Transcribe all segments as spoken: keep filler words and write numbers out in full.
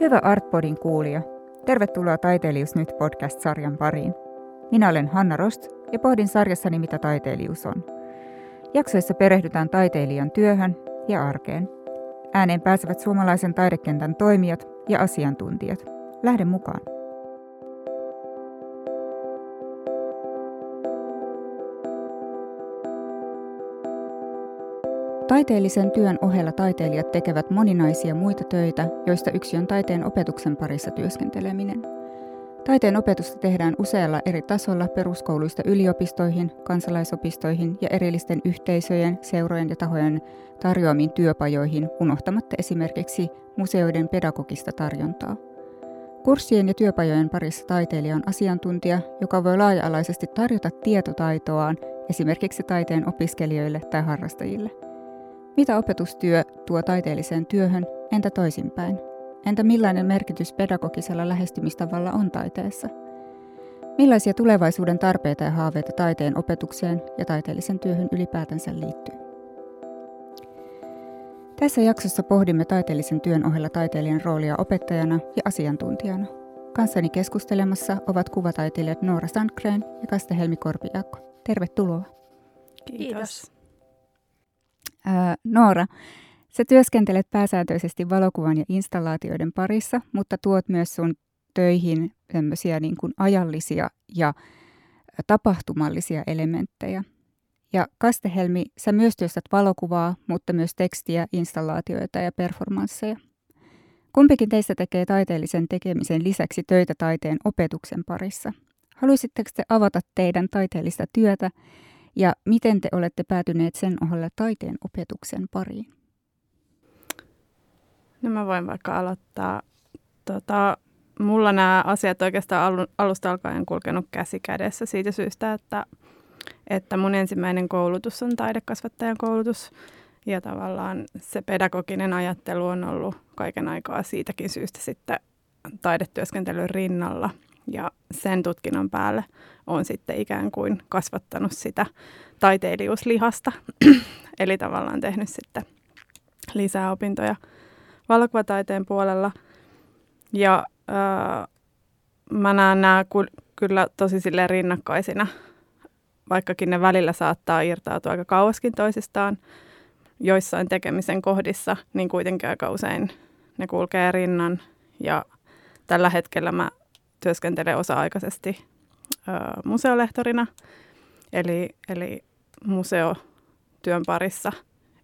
Hyvä Artpodin kuulija, tervetuloa Taiteilijuus nyt -podcast-sarjan pariin. Minä olen Hanna Rost ja pohdin sarjassani, mitä taiteilijuus on. Jaksoissa perehdytään taiteilijan työhön ja arkeen. Ääneen pääsevät suomalaisen taidekentän toimijat ja asiantuntijat. Lähde mukaan. Taiteellisen työn ohella taiteilijat tekevät moninaisia muita töitä, joista yksi on taiteen opetuksen parissa työskenteleminen. Taiteen opetusta tehdään usealla eri tasolla peruskouluista yliopistoihin, kansalaisopistoihin ja erillisten yhteisöjen, seurojen ja tahojen tarjoamiin työpajoihin, unohtamatta esimerkiksi museoiden pedagogista tarjontaa. Kurssien ja työpajojen parissa taiteilija on asiantuntija, joka voi laaja-alaisesti tarjota tietotaitoaan esimerkiksi taiteen opiskelijoille tai harrastajille. Mitä opetustyö tuo taiteelliseen työhön, entä toisinpäin? Entä millainen merkitys pedagogisella lähestymistavalla on taiteessa? Millaisia tulevaisuuden tarpeita ja haaveita taiteen opetukseen ja taiteellisen työhön ylipäätänsä liittyy? Tässä jaksossa pohdimme taiteellisen työn ohella taiteilijan roolia opettajana ja asiantuntijana. Kanssani keskustelemassa ovat kuvataiteilijat Noora Sandgren ja Kaste Helmi Korpiakko. Tervetuloa. Kiitos. Noora, sä työskentelet pääsääntöisesti valokuvan ja installaatioiden parissa, mutta tuot myös sun töihin tämmöisiä niin kuin ajallisia ja tapahtumallisia elementtejä. Ja Kaste Helmi, sä myös työstät valokuvaa, mutta myös tekstiä, installaatioita ja performansseja. Kumpikin teistä tekee taiteellisen tekemisen lisäksi töitä taiteen opetuksen parissa. Haluaisitteko te avata teidän taiteellista työtä? Ja miten te olette päätyneet sen ohella taiteen opetuksen pariin? No mä voin vaikka aloittaa. Tota, mulla nämä asiat oikeastaan alusta alkaen kulkenut käsi kädessä siitä syystä, että, että mun ensimmäinen koulutus on taidekasvattajan koulutus. Ja tavallaan se pedagoginen ajattelu on ollut kaiken aikaa siitäkin syystä sitten taidetyöskentelyn rinnalla. Ja sen tutkinnon päälle olen sitten ikään kuin kasvattanut sitä taiteilijuuslihasta, eli tavallaan tehnyt sitten lisää opintoja valokuvataiteen puolella. Ja äh, mä näen nämä kyllä tosi silleen rinnakkaisina, vaikkakin ne välillä saattaa irtautua aika kauaskin toisistaan. Joissain tekemisen kohdissa, niin kuitenkin aika usein ne kulkee rinnan, ja tällä hetkellä mä työskentelen osa-aikaisesti ö, museolehtorina, eli, eli museotyön parissa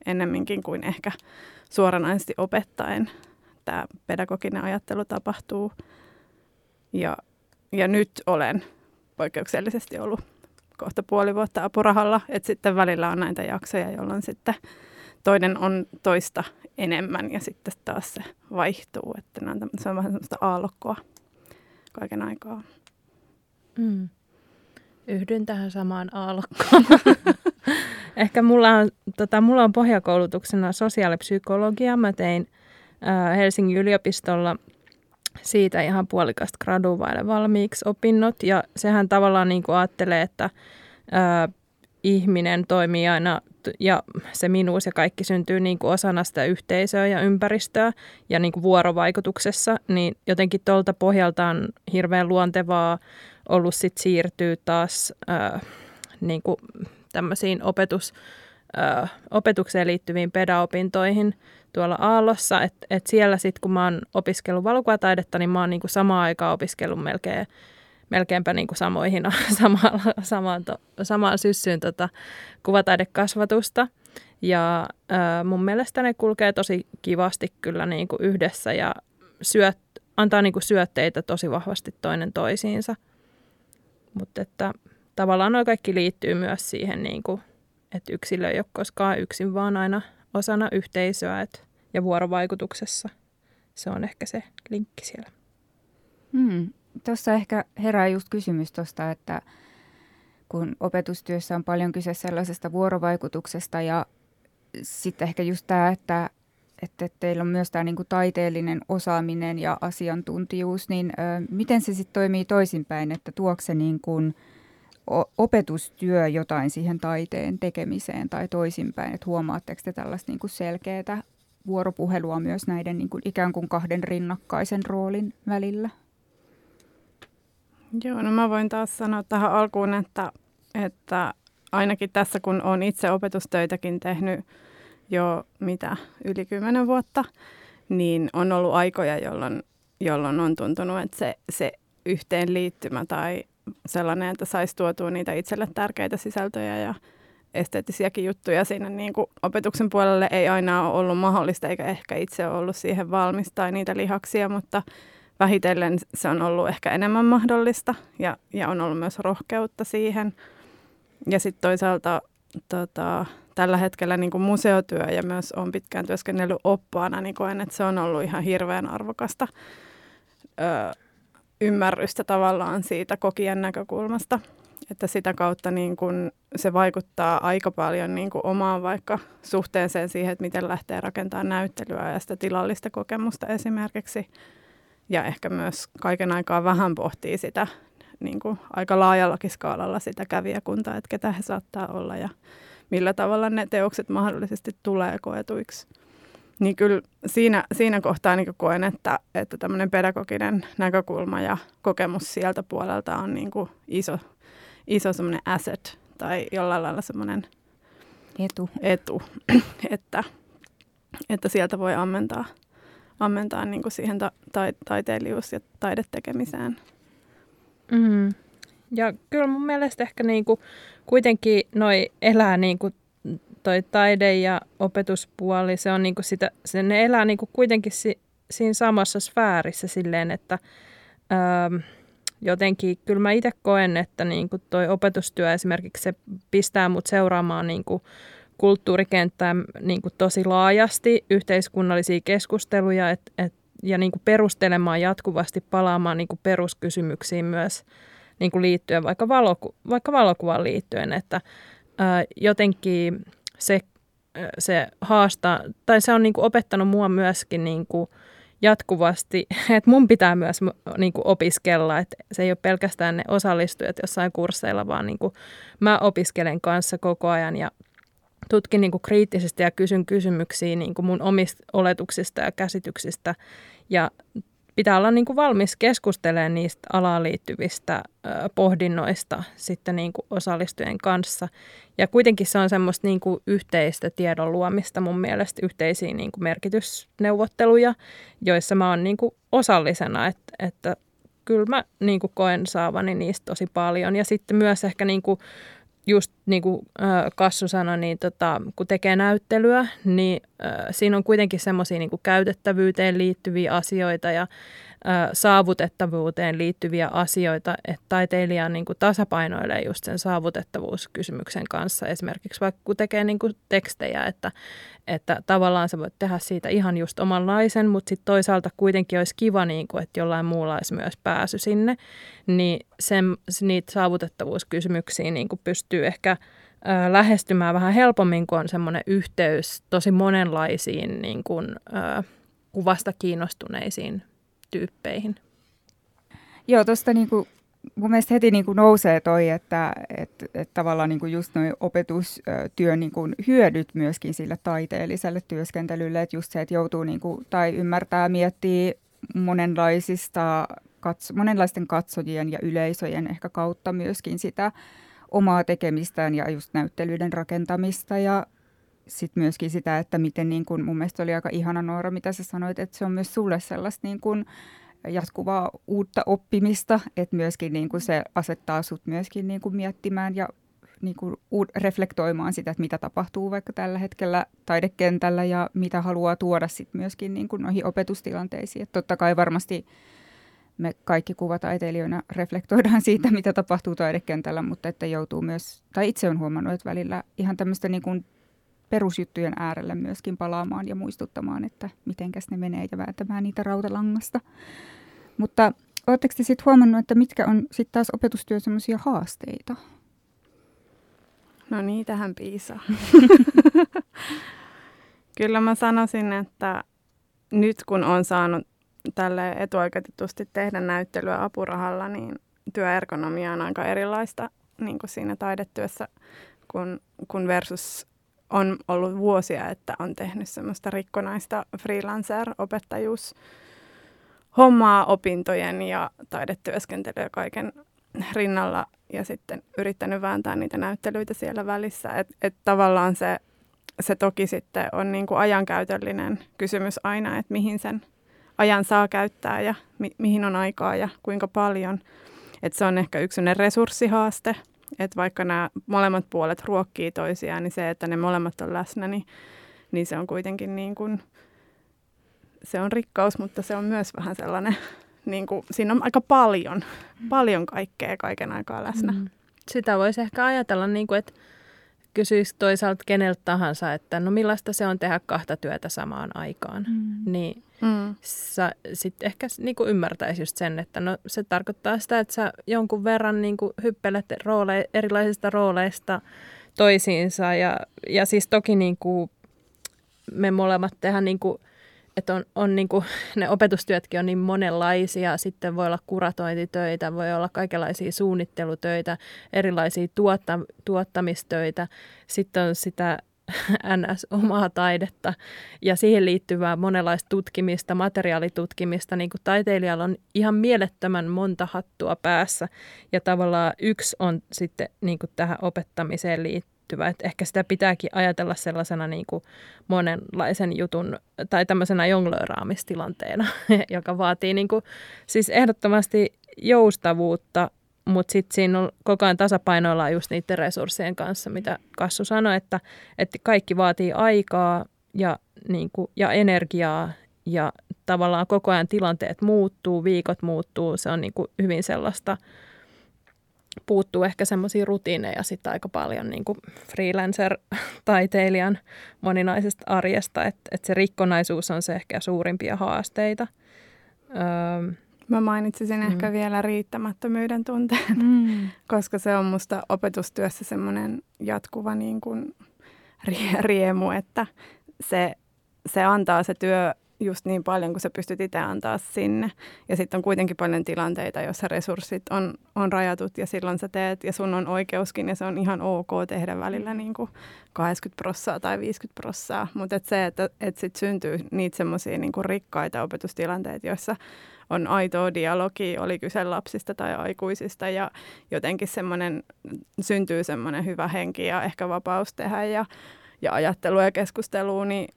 ennemminkin kuin ehkä suoranaisesti opettaen. Tämä pedagoginen ajattelu tapahtuu, ja, ja nyt olen poikkeuksellisesti ollut kohta puoli vuotta apurahalla, että sitten välillä on näitä jaksoja, jolloin sitten toinen on toista enemmän, ja sitten taas se vaihtuu, että se on vähän semmoista aallokkoa kaiken aikaa. Mm. Yhdyn tähän samaan aallokkoon. Ehkä mulla on, tota, mulla on pohjakoulutuksena sosiaalipsykologia. Mä tein äh, Helsingin yliopistolla siitä ihan puolikasta gradua vaille valmiiksi opinnot. Ja sehän tavallaan niin kuin ajattelee, että äh, ihminen toimii aina ja se minuus ja kaikki syntyy niin kuin osana sitä yhteisöä ja ympäristöä ja niin kuin vuorovaikutuksessa, niin jotenkin tuolta pohjalta on hirveän luontevaa ollut sit siirtyä taas äh, niin kuin tämmöisiin opetus, äh, opetukseen liittyviin pedaopintoihin tuolla Aallossa, että et siellä sitten kun mä oon opiskellut valokuvataidetta, niin mä oon niin kuin samaan aikaan opiskellut melkein Melkeinpä niin kuin samoihin, samaan, samaan, samaan syssyyn tota kuvataidekasvatusta. Ja ää, mun mielestä ne kulkee tosi kivasti kyllä niin kuin yhdessä ja syöt, antaa niin kuin syötteitä tosi vahvasti toinen toisiinsa. Mutta että tavallaan nuo kaikki liittyy myös siihen, niin kuin, että yksilö ei ole koskaan yksin, vaan aina osana yhteisöä et, ja vuorovaikutuksessa. Se on ehkä se linkki siellä. Hmm. Tuossa ehkä herää just kysymys tuosta, että kun opetustyössä on paljon kyse sellaisesta vuorovaikutuksesta ja sitten ehkä just tämä, että, että teillä on myös tämä niinku taiteellinen osaaminen ja asiantuntijuus, niin ö, miten se sitten toimii toisinpäin, että tuoko se niinku opetustyö jotain siihen taiteen tekemiseen tai toisinpäin, että huomaatteko te tällaista niinku selkeää vuoropuhelua myös näiden niin kuin ikään kuin kahden rinnakkaisen roolin välillä? Joo, no mä voin taas sanoa tähän alkuun, että, että ainakin tässä kun olen itse opetustöitäkin tehnyt jo mitä yli kymmenen vuotta, niin on ollut aikoja, jolloin, jolloin on tuntunut, että se, se yhteenliittymä tai sellainen, että saisi tuotua niitä itselle tärkeitä sisältöjä ja esteettisiäkin juttuja siinä niin kuin opetuksen puolelle ei aina ole ollut mahdollista, eikä ehkä itse ole ollut siihen valmis tai niitä lihaksia, mutta vähitellen se on ollut ehkä enemmän mahdollista ja, ja on ollut myös rohkeutta siihen. Ja sitten toisaalta tota, tällä hetkellä niin kuin museotyö ja myös olen pitkään työskennellyt oppaana, niin koen, että se on ollut ihan hirveän arvokasta öö, ymmärrystä tavallaan siitä kokijan näkökulmasta. Että sitä kautta niin kun se vaikuttaa aika paljon niin kun omaan vaikka suhteeseen siihen, että miten lähtee rakentamaan näyttelyä ja sitä tilallista kokemusta esimerkiksi. Ja ehkä myös kaiken aikaa vähän pohtii sitä niin kun aika laajallakin skaalalla sitä kävijäkuntaa, että ketä he saattaa olla ja millä tavalla ne teokset mahdollisesti tulee koetuiksi. Niin kyllä siinä, siinä kohtaa niin koen, että, että tämmöinen pedagoginen näkökulma ja kokemus sieltä puolelta on niin kuin iso, iso semmoinen asset tai jollain lailla semmoinen etu, etu että, että sieltä voi ammentaa, ammentaa niin kuin siihen ta, ta, taiteilijuus- ja taidetekemiseen. Mm. Ja kyllä mun mielestä ehkä niin kuin kuitenkin noi elää niin kuin toi taide- ja opetuspuoli, se on niinku sitä, se, ne elää niinku kuitenkin si, siinä samassa sfäärissä silleen, että öö, jotenkin kyllä mä itse koen, että niinku toi opetustyö esimerkiksi se pistää mut seuraamaan niinku kulttuurikenttää niinku tosi laajasti, yhteiskunnallisia keskusteluja et, et, ja niinku perustelemaan jatkuvasti, palaamaan niinku peruskysymyksiin myös niinku liittyen, vaikka, valoku, vaikka valokuvaan liittyen, että öö, jotenkin Se, se haastaa, tai se on niinku opettanut mua myöskin niinku jatkuvasti, että mun pitää myös niinku opiskella, että se ei ole pelkästään ne osallistujat jossain kursseilla, vaan niinku mä opiskelen kanssa koko ajan ja tutkin niinku kriittisesti ja kysyn kysymyksiä niinku mun omista oletuksista ja käsityksistä ja pitää olla niinku valmis keskustelemaan niistä alaan liittyvistä pohdinnoista sitten niinku osallistujien kanssa. Ja kuitenkin se on semmoista niinku yhteistä tiedon luomista mun mielestä, yhteisiä niinku merkitysneuvotteluja, joissa mä oon niinku osallisena, että, että kyllä mä niinku koen saavani niistä tosi paljon. Ja sitten myös ehkä niinku, just niin kuin Kassu sanoi, niin tota, kun tekee näyttelyä, niin siinä on kuitenkin semmoisia niin kuin käytettävyyteen liittyviä asioita ja saavutettavuuteen liittyviä asioita, että taiteilija niin kuin tasapainoilee just sen saavutettavuuskysymyksen kanssa. Esimerkiksi vaikka kun tekee niin kuin tekstejä, että, että tavallaan sä voit tehdä siitä ihan just omanlaisen, mutta sitten toisaalta kuitenkin olisi kiva, niin kuin, että jollain muulla olisi myös pääsy sinne, niin sen, niitä saavutettavuuskysymyksiä niin kuin pystyy ehkä äh, lähestymään vähän helpommin, kun on semmoinen yhteys tosi monenlaisiin niin kuin, äh, kuvasta kiinnostuneisiin tyyppeihin. Joo, tuosta niinku, mun mielestä heti niinku nousee toi, että et, et tavallaan niinku just noi opetustyön niinku hyödyt myöskin sille taiteelliselle työskentelylle, että just se, että joutuu niinku, tai ymmärtää miettiä monenlaisista, katso, monenlaisten katsojien ja yleisöjen ehkä kautta myöskin sitä omaa tekemistään ja just näyttelyiden rakentamista ja sitten myöskin sitä, että miten niin kun, mun mielestä oli aika ihana Noora, mitä sä sanoit, että se on myös sulle sellaista niin kun jatkuvaa uutta oppimista, että myöskin niin kun se asettaa sut myöskin niin kun miettimään ja niin kun reflektoimaan sitä, että mitä tapahtuu vaikka tällä hetkellä taidekentällä ja mitä haluaa tuoda sitten myöskin niin kun noihin opetustilanteisiin. Et totta kai varmasti me kaikki kuvataiteilijoina reflektoidaan siitä, mitä tapahtuu taidekentällä, mutta että joutuu myös, tai itse olen huomannut, että välillä ihan tämmöistä niin kun perusjuttujen äärelle myöskin palaamaan ja muistuttamaan, että mitenkäs ne menee ja vääntämään niitä rautalangasta. Mutta oletteko te sitten huomannut, että mitkä on sitten taas opetustyön semmoisia haasteita? No niin, tähän piisaa. Kyllä mä sanoisin, että nyt kun on saanut tälle etuoikeutetusti tehdä näyttelyä apurahalla, niin työergonomia on aika erilaista niin kuin siinä taidetyössä kun, kun versus on ollut vuosia, että on tehnyt semmoista rikkonaista freelancer-opettajuushommaa opintojen ja taidetyöskentelyä kaiken rinnalla ja sitten yrittänyt vääntää niitä näyttelyitä siellä välissä. Että et tavallaan se, se toki sitten on niinku ajankäytöllinen kysymys aina, että mihin sen ajan saa käyttää ja mi- mihin on aikaa ja kuinka paljon. Että se on ehkä yksi resurssihaaste. Että vaikka nämä molemmat puolet ruokkii toisiaan, niin se, että ne molemmat on läsnä, niin, niin se on kuitenkin niin kuin, se on rikkaus, mutta se on myös vähän sellainen, niin kuin, siinä on aika paljon, paljon kaikkea kaiken aikaa läsnä. Mm. Sitä voisi ehkä ajatella, niin kuin, että kysyisi toisaalta keneltä tahansa, että no millaista se on tehdä kahta työtä samaan aikaan, mm. niin mm. sä sitten ehkä niin kuin ymmärtäisi just sen, että no se tarkoittaa sitä, että sä jonkun verran niin kuin hyppelet roole- erilaisista rooleista toisiinsa ja, ja siis toki niin kuin me molemmat tehdään niin kuin, että on, on niin kuin, ne opetustyötkin on niin monenlaisia, sitten voi olla kuratointitöitä, voi olla kaikenlaisia suunnittelutöitä, erilaisia tuotta, tuottamistöitä, sitten on sitä N S-omaa taidetta ja siihen liittyvää monenlaista tutkimista, materiaalitutkimista, niin kuin taiteilijalla on ihan mielettömän monta hattua päässä ja tavallaan yksi on sitten niin kuin tähän opettamiseen liittyen. Että ehkä sitä pitääkin ajatella sellaisena niin kuin monenlaisen jutun tai tämmöisenä jonglööraamistilanteena, joka vaatii niin kuin, siis ehdottomasti joustavuutta, mutta sitten siinä on koko ajan tasapainoillaan just niiden resurssien kanssa, mitä Kassu sanoi, että, että kaikki vaatii aikaa ja, niin kuin, ja energiaa ja tavallaan koko ajan tilanteet muuttuu, viikot muuttuu, se on niin kuin hyvin sellaista. Puuttuu ehkä semmoisia rutiineja sitten aika paljon niin kuin freelancer-taiteilijan moninaisesta arjesta, että, että se rikkonaisuus on se ehkä suurimpia haasteita. Öö. Mä mainitsisin mm. ehkä vielä riittämättömyyden tunteen, mm. koska se on musta opetustyössä semmoinen jatkuva niin kuin rie- riemu, että se, se antaa se työ just niin paljon, kun sä pystyt itse antaa sinne. Ja sitten on kuitenkin paljon tilanteita, joissa resurssit on, on rajatut ja silloin sä teet ja sun on oikeuskin ja se on ihan ok tehdä välillä niin kuin kaksikymmentä prossaa tai viisikymmentä prossaa. Mutta et se, että et sit syntyy niitä semmoisia niin kuin rikkaita opetustilanteita, joissa on aitoa dialogia, oli kyse lapsista tai aikuisista ja jotenkin semmoinen, syntyy semmoinen hyvä henki ja ehkä vapaus tehdä ja, ja ajattelua ja keskustelua, niin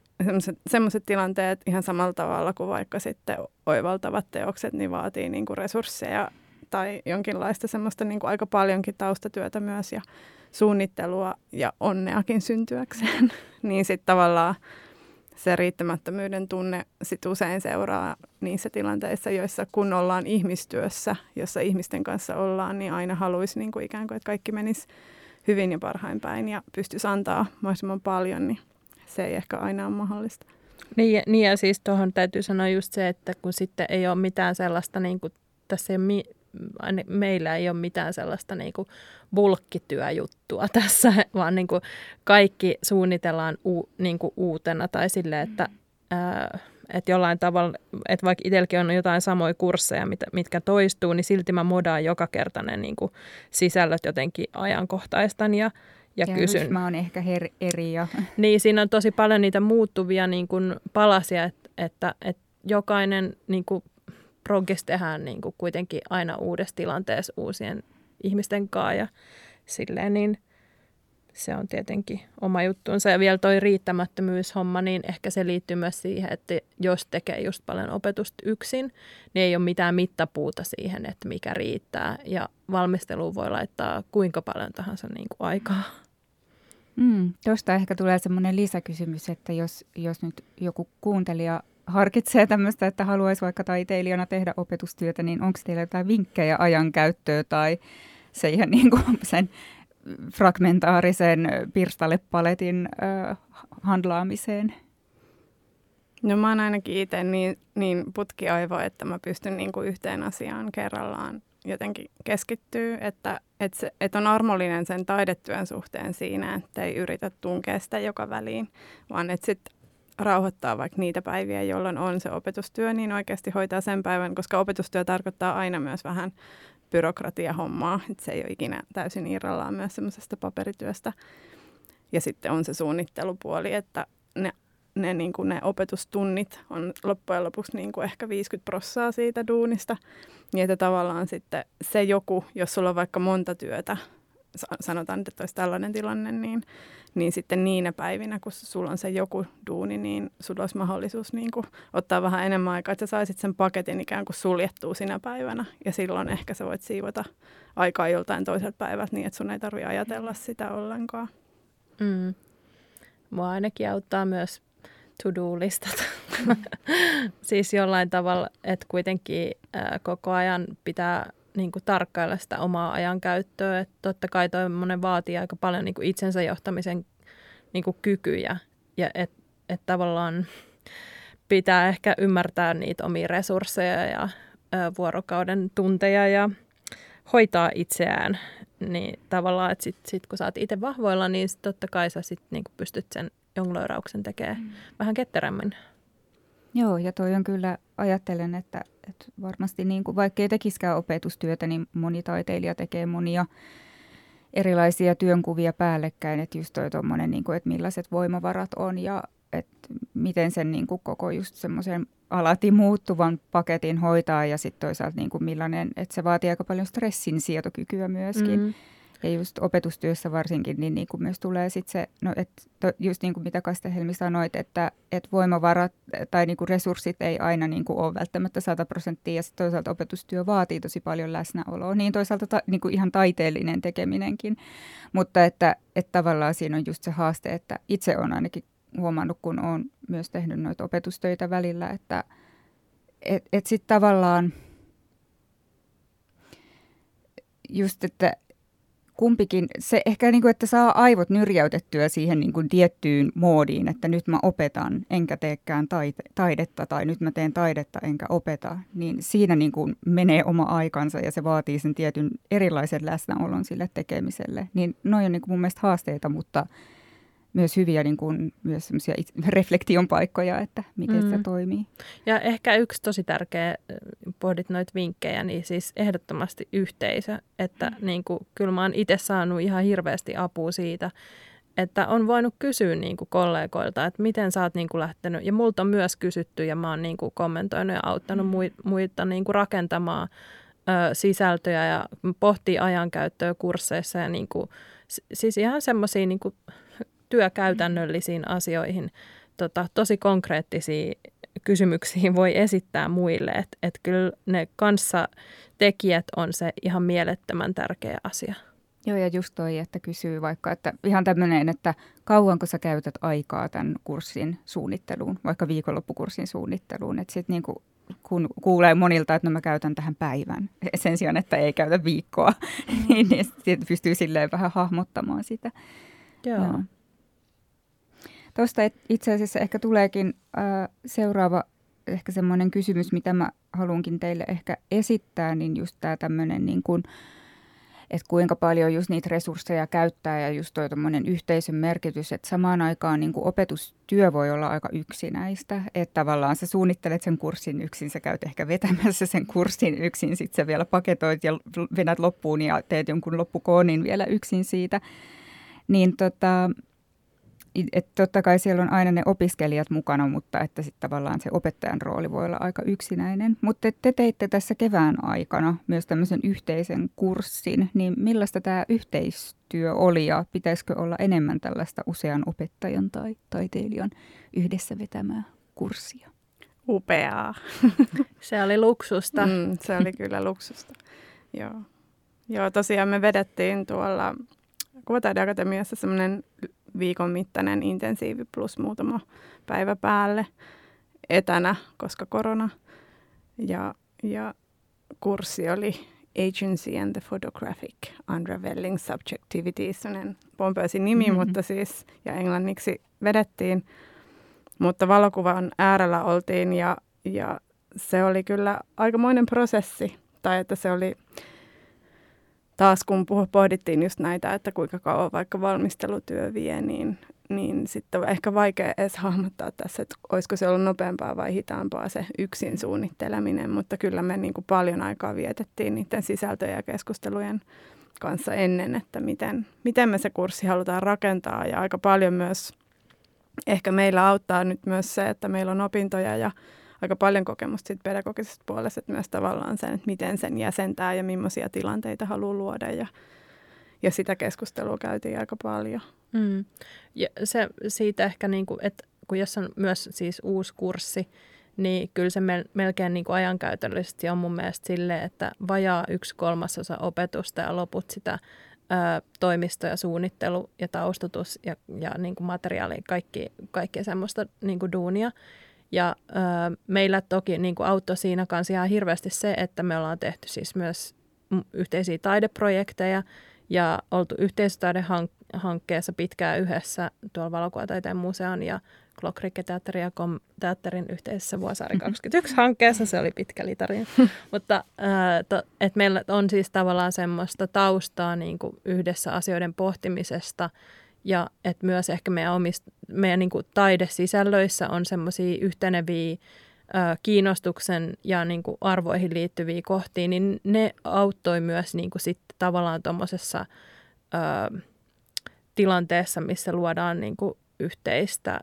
sellaiset tilanteet ihan samalla tavalla kuin vaikka sitten oivaltavat teokset, niin vaatii niin kuin resursseja tai jonkinlaista semmoista niin kuin aika paljonkin taustatyötä myös ja suunnittelua ja onneakin syntyäkseen. Niin sitten tavallaan se riittämättömyyden tunne sit usein seuraa niissä tilanteissa, joissa kun ollaan ihmistyössä, jossa ihmisten kanssa ollaan, niin aina haluaisi niin kuin ikään kuin, että kaikki menisi hyvin ja parhain päin ja pystyisi antaa mahdollisimman paljon, niin se ei ehkä aina ole mahdollista. Niin, niin ja siis tuohon täytyy sanoa just se, että kun sitten ei ole mitään sellaista, niin kuin tässä ei mi, meillä ei ole mitään sellaista niin kuin bulkkityöjuttua tässä, vaan niin kuin kaikki suunnitellaan u, niin kuin uutena tai silleen, että, ää, että jollain tavalla, että vaikka itselläkin on jotain samoja kursseja, mit, mitkä toistuu, niin silti mä modaan joka kerta ne niin kuin sisällöt jotenkin ajankohtaistan ja Ja, ja kysyn. Mä oon ehkä her- eri jo. Niin, siinä on tosi paljon niitä muuttuvia niin kuin palasia, että, että, että jokainen niin kuin progis tehdään niin kuin kuitenkin aina uudessa tilanteessa uusien ihmisten kanssa. Ja silleen, niin se on tietenkin oma juttuunsa. Ja vielä toi riittämättömyyshomma, niin ehkä se liittyy myös siihen, että jos tekee just paljon opetusta yksin, niin ei ole mitään mittapuuta siihen, että mikä riittää. Ja valmisteluun voi laittaa kuinka paljon tahansa niin kuin aikaa. Mm, tuosta ehkä tulee semmoinen lisäkysymys, että jos, jos nyt joku kuuntelija harkitsee tämmöistä, että haluaisi vaikka taiteilijana tehdä opetustyötä, niin onko teillä jotain vinkkejä ajankäyttöä tai se ihan niin kuin sen fragmentaarisen pirstalepaletin äh, handlaamiseen? No mä oon ainakin itse niin, niin putkiaivo, että mä pystyn niin kuin yhteen asiaan kerrallaan jotenkin keskittyy, että, että, se, että on armollinen sen taidetyön suhteen siinä, että ei yritä tunkea sitä joka väliin, vaan että sitten rauhoittaa vaikka niitä päiviä, jolloin on se opetustyö, niin oikeasti hoitaa sen päivän, koska opetustyö tarkoittaa aina myös vähän byrokratiahommaa, että se ei ole ikinä täysin irrallaan myös semmoisesta paperityöstä. Ja sitten on se suunnittelupuoli, että ne, ne, niin kuin ne opetustunnit on loppujen lopuksi niin kuin ehkä viisikymmentä prosenttia siitä duunista. Niin että tavallaan sitten se joku, jos sulla on vaikka monta työtä, sanotaan, että olisi tällainen tilanne, niin, niin sitten niinä päivinä, kun sulla on se joku duuni, niin sulla olisi mahdollisuus niin kuin ottaa vähän enemmän aikaa, että sä saisit sen paketin ikään kuin suljettua sinä päivänä. Ja silloin ehkä sä voit siivota aikaa joltain toiselta päivältä niin, että sun ei tarvitse ajatella sitä ollenkaan. Mm. Mua ainakin auttaa myös to-do-listat. Siis jollain tavalla, että kuitenkin äh, koko ajan pitää niin kuin tarkkailla sitä omaa ajankäyttöä. Että totta kai tuommoinen vaatii aika paljon niin kuin itsensä johtamisen niin kuin kykyjä. Ja että et tavallaan pitää ehkä ymmärtää niitä omia resursseja ja ö, vuorokauden tunteja ja hoitaa itseään. Niin tavallaan, että sitten sit kun sä oot itse vahvoilla, niin sit totta kai sä sit, niin kuin pystyt sen jongloirauksen tekemään mm. vähän ketterämmin. Joo, ja toi on kyllä, ajattelen, että, että varmasti niin kuin, vaikkei tekisikään opetustyötä, niin moni taiteilija tekee monia erilaisia työnkuvia päällekkäin, että just toi tommonen, niin kuin, että millaiset voimavarat on ja että miten sen niin kuin, koko just semmoisen alati muuttuvan paketin hoitaa ja sitten toisaalta niin kuin millainen, että se vaatii aika paljon stressin sietokykyä myöskin. Mm-hmm. Ja just opetustyössä varsinkin, niin, niin kuin myös tulee sitten se, no, että just niin kuin mitä Kaste Helmi sanoit, että et voimavarat tai niin kuin resurssit ei aina niin kuin ole välttämättä sata prosenttia. Ja sitten toisaalta opetustyö vaatii tosi paljon läsnäoloa, niin toisaalta ta, niin kuin ihan taiteellinen tekeminenkin. Mutta että, että tavallaan siinä on just se haaste, että itse on ainakin huomannut, kun olen myös tehnyt noita opetustöitä välillä, että et, et sitten tavallaan just, että kumpikin, se ehkä niin kuin, että saa aivot nyrjäytettyä siihen niin kuin tiettyyn moodiin, että nyt mä opetan, enkä teekään taite, taidetta, tai nyt mä teen taidetta, enkä opeta, niin siinä niin kuin menee oma aikansa, ja se vaatii sen tietyn erilaisen läsnäolon sille tekemiselle. Niin noi on niin kuin mun mielestä haasteita, mutta myös hyviä niin kuin, myös semmoisia reflektion paikkoja, että miten mm. se toimii. Ja ehkä yksi tosi tärkeä, pohdit noita vinkkejä, niin siis ehdottomasti yhteisö. Että mm. niin kuin, kyllä mä oon itse saanut ihan hirveästi apua siitä, että on voinut kysyä niin kuin kollegoilta, että miten sä oot niin kuin lähtenyt. Ja multa on myös kysytty ja mä oon niin kuin kommentoinut ja auttanut mm. muita niin kuin rakentamaan ö, sisältöjä ja pohtii ajankäyttöä kursseissa. Ja niin kuin, siis ihan semmoisia niin kuin työkäytännöllisiin asioihin, tota, tosi konkreettisiin kysymyksiin voi esittää muille. Että et kyllä ne kanssatekijät on se ihan mielettömän tärkeä asia. Joo, ja just toi, että kysyy vaikka, että ihan tämmöinen, että kauanko sä käytät aikaa tämän kurssin suunnitteluun, vaikka viikonloppukurssin suunnitteluun. Että sitten niin kuin kun kuulee monilta, että no mä käytän tähän päivän sen sijaan, että ei käytä viikkoa, niin, niin sitten pystyy silleen vähän hahmottamaan sitä. Joo. Ja tuosta itse asiassa ehkä tuleekin äh, seuraava ehkä semmoinen kysymys, mitä mä haluankin teille ehkä esittää, niin just tämä tämmöinen, niin kuin, että kuinka paljon just niitä resursseja käyttää ja just toi tommoinen yhteisön merkitys, että samaan aikaan niin kuin opetustyö voi olla aika yksinäistä, että tavallaan sä suunnittelet sen kurssin yksin, sä käyt ehkä vetämässä sen kurssin yksin, sit sä vielä paketoit ja venät loppuun ja teet jonkun loppukoonin vielä yksin siitä, niin tota että totta kai siellä on aina ne opiskelijat mukana, mutta että sitten tavallaan se opettajan rooli voi olla aika yksinäinen. Mutta te teitte tässä kevään aikana myös tämmöisen yhteisen kurssin, niin millaista tämä yhteistyö oli ja pitäisikö olla enemmän tällaista usean opettajan tai taiteilijan yhdessä vetämää kurssia? Upeaa. Se oli luksusta. Mm, se oli kyllä luksusta. Joo. Joo, tosiaan me vedettiin tuolla Kuvataideakatemiassa semmoinen viikon mittainen intensiivi plus muutama päivä päälle etänä, koska korona. Ja, ja kurssi oli Agency and the Photographic Unraveling Subjectivity, semmoinen pompeusi nimi, mm-hmm. mutta siis, ja englanniksi vedettiin. Mutta valokuvan äärellä oltiin ja, ja se oli kyllä aikamoinen prosessi, tai että se oli taas kun pohdittiin just näitä, että kuinka kauan vaikka valmistelutyö vie, niin, niin sitten on ehkä vaikea edes hahmottaa tässä, että olisiko se ollut nopeampaa vai hitaampaa se yksin suunnitteleminen. Mutta kyllä me niin kuin paljon aikaa vietettiin niiden sisältöjen ja keskustelujen kanssa ennen, että miten, miten me se kurssi halutaan rakentaa. Ja aika paljon myös, ehkä meillä auttaa nyt myös se, että meillä on opintoja ja aika paljon kokemusta siitä pedagogisesta puolesta, että myös tavallaan sen, että miten sen jäsentää ja millaisia tilanteita haluaa luoda. Ja, ja sitä keskustelua käytiin aika paljon. Mm. Ja se siitä ehkä, niin kuin, että kun jos on myös siis uusi kurssi, niin kyllä se melkein niin kuin ajankäytöllisesti on mun mielestä silleen, että vajaa yksi kolmasosa opetusta ja loput sitä ää, toimisto ja suunnittelu ja taustatus ja, ja niin kuin materiaali, kaikki, kaikkea semmoista niin kuin duunia. Ja ää, meillä toki niin kuin auttoi siinä kanssa ihan hirveästi se, että me ollaan tehty siis myös yhteisiä taideprojekteja ja oltu yhteisötaidehankkeessa pitkään yhdessä tuolla Valokuvataiteen museon ja Glock teatterin ja Comteatterin yhteisessä Vuosaari kaksikymmentäyksi hankkeessa. Se oli pitkä litari. Mutta ää, to, et meillä on siis tavallaan semmoista taustaa niin kuin yhdessä asioiden pohtimisesta ja että myös ehkä meidän, omist, meidän niin kuin taidesisällöissä on semmoisia yhteneviä ää, kiinnostuksen ja niin kuin arvoihin liittyviä kohtia, niin ne auttoi myös niin kuin sitten tavallaan tuommoisessa tilanteessa, missä luodaan niin kuin yhteistä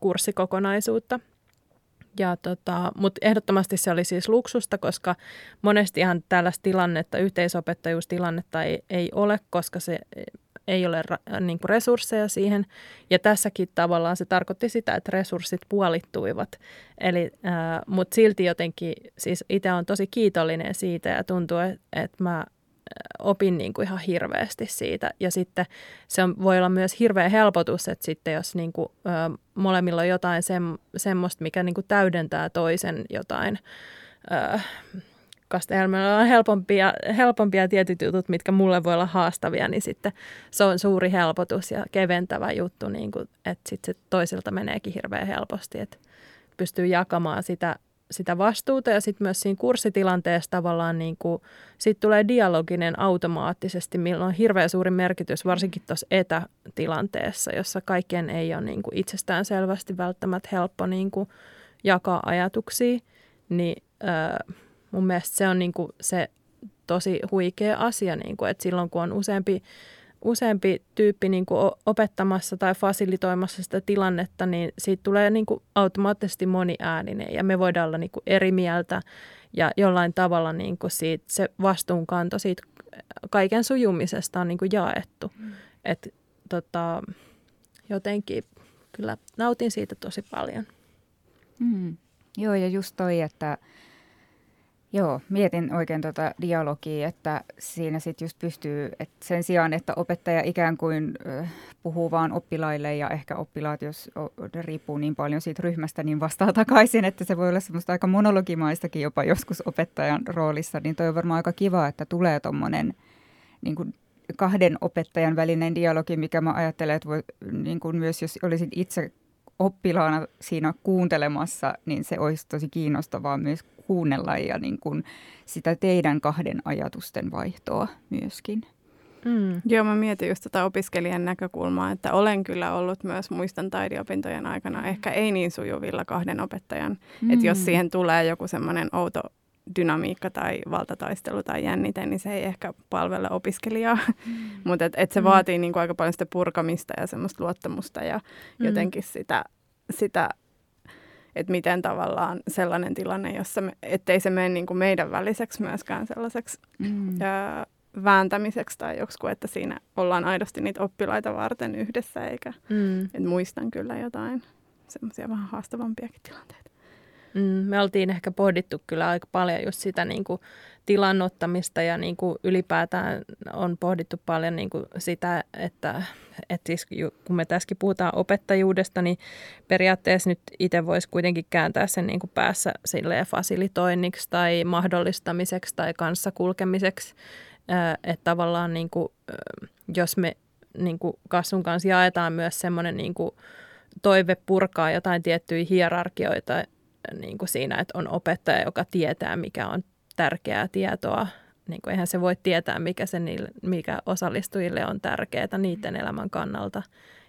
kurssikokonaisuutta. Ja tota, mutta ehdottomasti se oli siis luksusta, koska monesti ihan tällaista tilannetta, yhteisopettajuustilannetta ei, ei ole, koska se ei ole ra- niin kuin resursseja siihen. Ja tässäkin tavallaan se tarkoitti sitä, että resurssit puolittuivat. Eli, ää, mut silti jotenkin, siis itse olen tosi kiitollinen siitä ja tuntuu, että mä opin niin kuin ihan hirveästi siitä. Ja sitten se on, voi olla myös hirveä helpotus, että sitten jos niin kuin, ö, molemmilla on jotain sem, semmoista, mikä niin kuin täydentää toisen jotain. Ö, Kaste Helmillä on helpompia, helpompia tietyt jutut, mitkä mulle voi olla haastavia, niin sitten se on suuri helpotus ja keventävä juttu, niin kuin, että sitten se toisilta meneekin hirveän helposti, että pystyy jakamaan sitä sitä vastuuta ja sitten myös siinä kurssitilanteessa tavallaan niin kuin, sit tulee dialoginen automaattisesti, millä on hirveän suuri merkitys, varsinkin tuossa etätilanteessa, jossa kaikkien ei ole niin kuin itsestään selvästi välttämättä helppo niin kuin jakaa ajatuksia, niin äh, mun mielestä se on niin kuin se tosi huikea asia, niin kuin, että silloin kun on useampi, useampi tyyppi niin kuin opettamassa tai fasilitoimassa sitä tilannetta, niin siitä tulee niin kuin automaattisesti moniääninen ja me voidaan olla niin kuin eri mieltä ja jollain tavalla niin kuin siitä, se vastuunkanto siitä kaiken sujumisesta on niin kuin jaettu. Mm. Et, tota, jotenkin kyllä nautin siitä tosi paljon. Mm. Joo ja just toi, että Joo, mietin oikein tuota dialogia, että siinä sitten just pystyy, että sen sijaan, että opettaja ikään kuin puhuu vaan oppilaille ja ehkä oppilaat, jos riippuu niin paljon siitä ryhmästä, niin vastaa takaisin, että se voi olla semmoista aika monologimaistakin jopa joskus opettajan roolissa, niin toi on varmaan aika kiva, että tulee tommonen niin kuin kahden opettajan välinen dialogi, mikä mä ajattelen, että voi, niin kuin myös jos olisin itse oppilaana siinä kuuntelemassa, niin se olisi tosi kiinnostavaa myös kuunnella ja niin kuin sitä teidän kahden ajatusten vaihtoa myöskin. Mm. Joo, mä mietin just tätä opiskelijan näkökulmaa, että olen kyllä ollut myös muistan taideopintojen aikana mm. ehkä ei niin sujuvilla kahden opettajan. Mm. Että jos siihen tulee joku semmoinen outo dynamiikka tai valtataistelu tai jännite, niin se ei ehkä palvele opiskelijaa. Mm. Mutta et, et se mm. vaatii niin kuin aika paljon sitä purkamista ja semmoista luottamusta ja mm. jotenkin sitä... sitä että miten tavallaan sellainen tilanne, jossa me, ettei se mene niin kuin meidän väliseksi myöskään sellaiseksi mm. ää, vääntämiseksi tai joksikin, että siinä ollaan aidosti niitä oppilaita varten yhdessä, eikä mm. et muistan kyllä jotain semmoisia vähän haastavampiakin tilanteita. Mm, me oltiin ehkä pohdittu kyllä aika paljon just sitä niin kuin tilannottamista ja niin kuin ylipäätään on pohdittu paljon niin kuin sitä, että, että siis kun me tässäkin puhutaan opettajuudesta, niin periaatteessa nyt itse voisi kuitenkin kääntää sen niin kuin päässä silleen fasilitoinniksi tai mahdollistamiseksi tai kanssakulkemiseksi, että tavallaan niin kuin, jos me niin kuin Kassun kanssa jaetaan myös semmoinen niin kuin toive purkaa jotain tiettyjä hierarkioita, niin kuin siinä, että on opettaja, joka tietää, mikä on tärkeää tietoa. Niin kuin eihän se voi tietää, mikä, se niille, mikä osallistujille on tärkeää niiden elämän kannalta.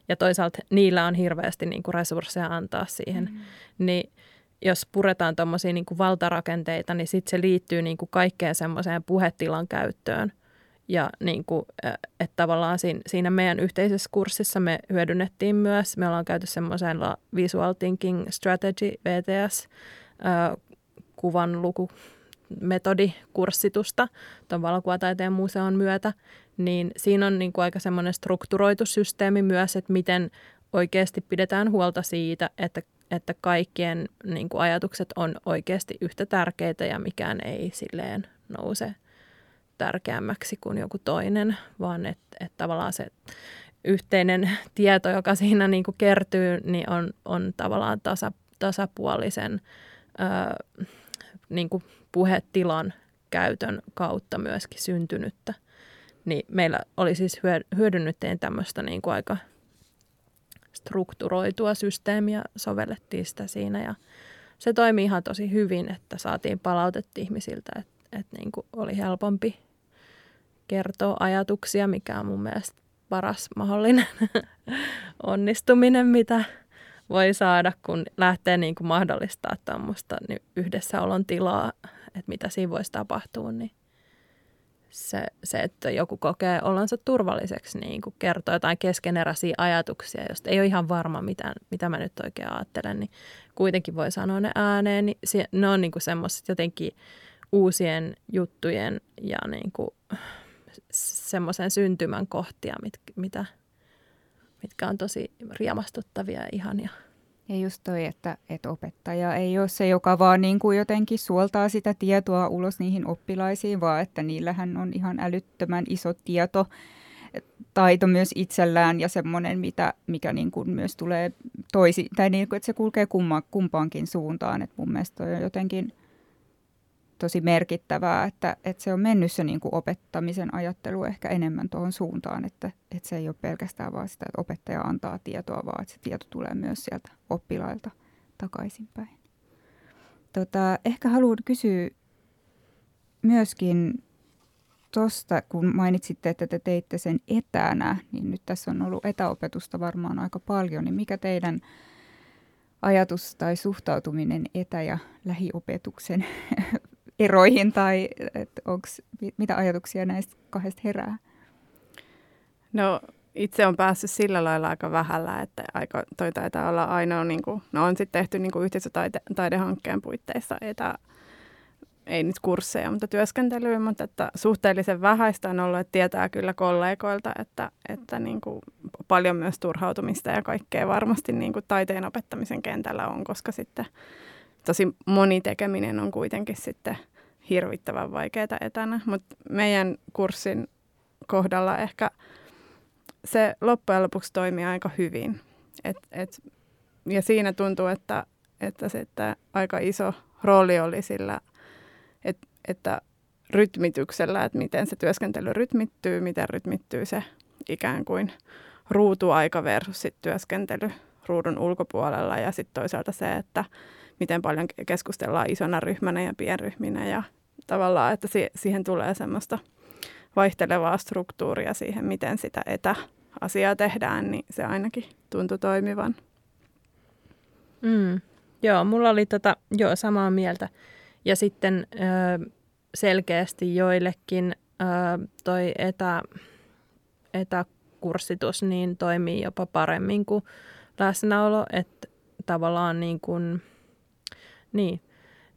Ja toisaalta niillä on hirveästi niin kuin resursseja antaa siihen. Mm-hmm. Niin jos puretaan tuommoisia niin kuin valtarakenteita, niin sitten se liittyy niin kuin kaikkeen semmoiseen puhetilan käyttöön. Ja niin kuin, että tavallaan siinä meidän yhteisessä kurssissa me hyödynnettiin myös, me ollaan käyty semmoisella Visual Thinking Strategy, V T S, kuvan lukumetodikurssitusta tuon Valokuvataiteen museon myötä, niin siinä on niin kuin aika semmoinen strukturoitu systeemi myös, että miten oikeasti pidetään huolta siitä, että, että kaikkien niin kuin ajatukset on oikeasti yhtä tärkeitä ja mikään ei silleen nouse tärkeämmäksi kuin joku toinen, vaan että et tavallaan se yhteinen tieto, joka siinä niin kuin kertyy, niin on, on tavallaan tasa, tasapuolisen ää, niin kuin puhetilan käytön kautta myöskin syntynyttä. Niin meillä oli siis hyödynnytteen tämmöistä niin kuin aika strukturoitua systeemiä, sovellettiin sitä siinä ja se toimi ihan tosi hyvin, että saatiin palautetta ihmisiltä, että Että niin kuin oli helpompi kertoa ajatuksia, mikä on mun mielestä paras mahdollinen onnistuminen, mitä voi saada, kun lähtee niin kuin mahdollistaa tämmöistä niin yhdessäolon tilaa, että mitä siinä voisi tapahtua. Niin se, se, että joku kokee olonsa turvalliseksi, niin kuin kertoo jotain keskeneräisiä ajatuksia, josta ei ole ihan varma, mitä, mitä mä nyt oikein ajattelen, niin kuitenkin voi sanoa ne ääneen. Niin se, ne on niin kuin semmoiset jotenkin uusien juttujen ja niin kuin semmoisen syntymän kohtia, mit, mitä, mitkä on tosi riemastuttavia ja ihania. Ja just toi, että, että opettaja ei ole se, joka vaan niin kuin jotenkin suoltaa sitä tietoa ulos niihin oppilaisiin, vaan että niillähän on ihan älyttömän iso tieto, taito myös itsellään ja semmoinen, mitä, mikä niin kuin myös tulee toisi, tai niin kuin, että se kulkee kumma, kumpaankin suuntaan. Että mun mielestä toi on jotenkin tosi merkittävää, että, että se on mennyt se niin kuin opettamisen ajattelu ehkä enemmän tuohon suuntaan, että, että se ei ole pelkästään vaan sitä, että opettaja antaa tietoa, vaan että se tieto tulee myös sieltä oppilailta takaisinpäin. Tota, ehkä haluan kysyä myöskin tuosta, kun mainitsitte, että te teitte sen etänä, niin nyt tässä on ollut etäopetusta varmaan aika paljon, niin mikä teidän ajatus tai suhtautuminen etä- ja lähiopetuksen eroihin tai onks, mitä ajatuksia näistä kahdesta herää? No itse on päässyt sillä lailla aika vähällä, että aika, toi taitaa olla ainoa, niin kuin, no on sitten tehty niin kuin yhteisötaidehankkeen puitteissa etä, ei nyt kursseja, mutta työskentelyä, mutta että suhteellisen vähäistä on ollut, että tietää kyllä kollegoilta, että, että niin kuin paljon myös turhautumista ja kaikkea varmasti niin kuin taiteen opettamisen kentällä on, koska sitten tosi moni tekeminen on kuitenkin sitten hirvittävän vaikeaa etänä, mutta meidän kurssin kohdalla ehkä se loppujen lopuksi toimii aika hyvin. Et, et, ja siinä tuntuu, että, että sitten aika iso rooli oli sillä, et, että rytmityksellä, että miten se työskentely rytmittyy, miten rytmittyy se ikään kuin ruutuaika versus sit työskentely ruudun ulkopuolella ja sitten toisaalta se, että miten paljon keskustellaan isona ryhmänä ja pienryhminä ja tavallaan, että siihen tulee semmoista vaihtelevaa struktuuria siihen, miten sitä etäasiaa tehdään, niin se ainakin tuntui toimivan. Mm, joo, mulla oli tota, joo, samaa mieltä. Ja sitten ö, selkeästi joillekin ö, toi etä, etäkurssitus niin toimii jopa paremmin kuin läsnäolo, että tavallaan niin kuin niin,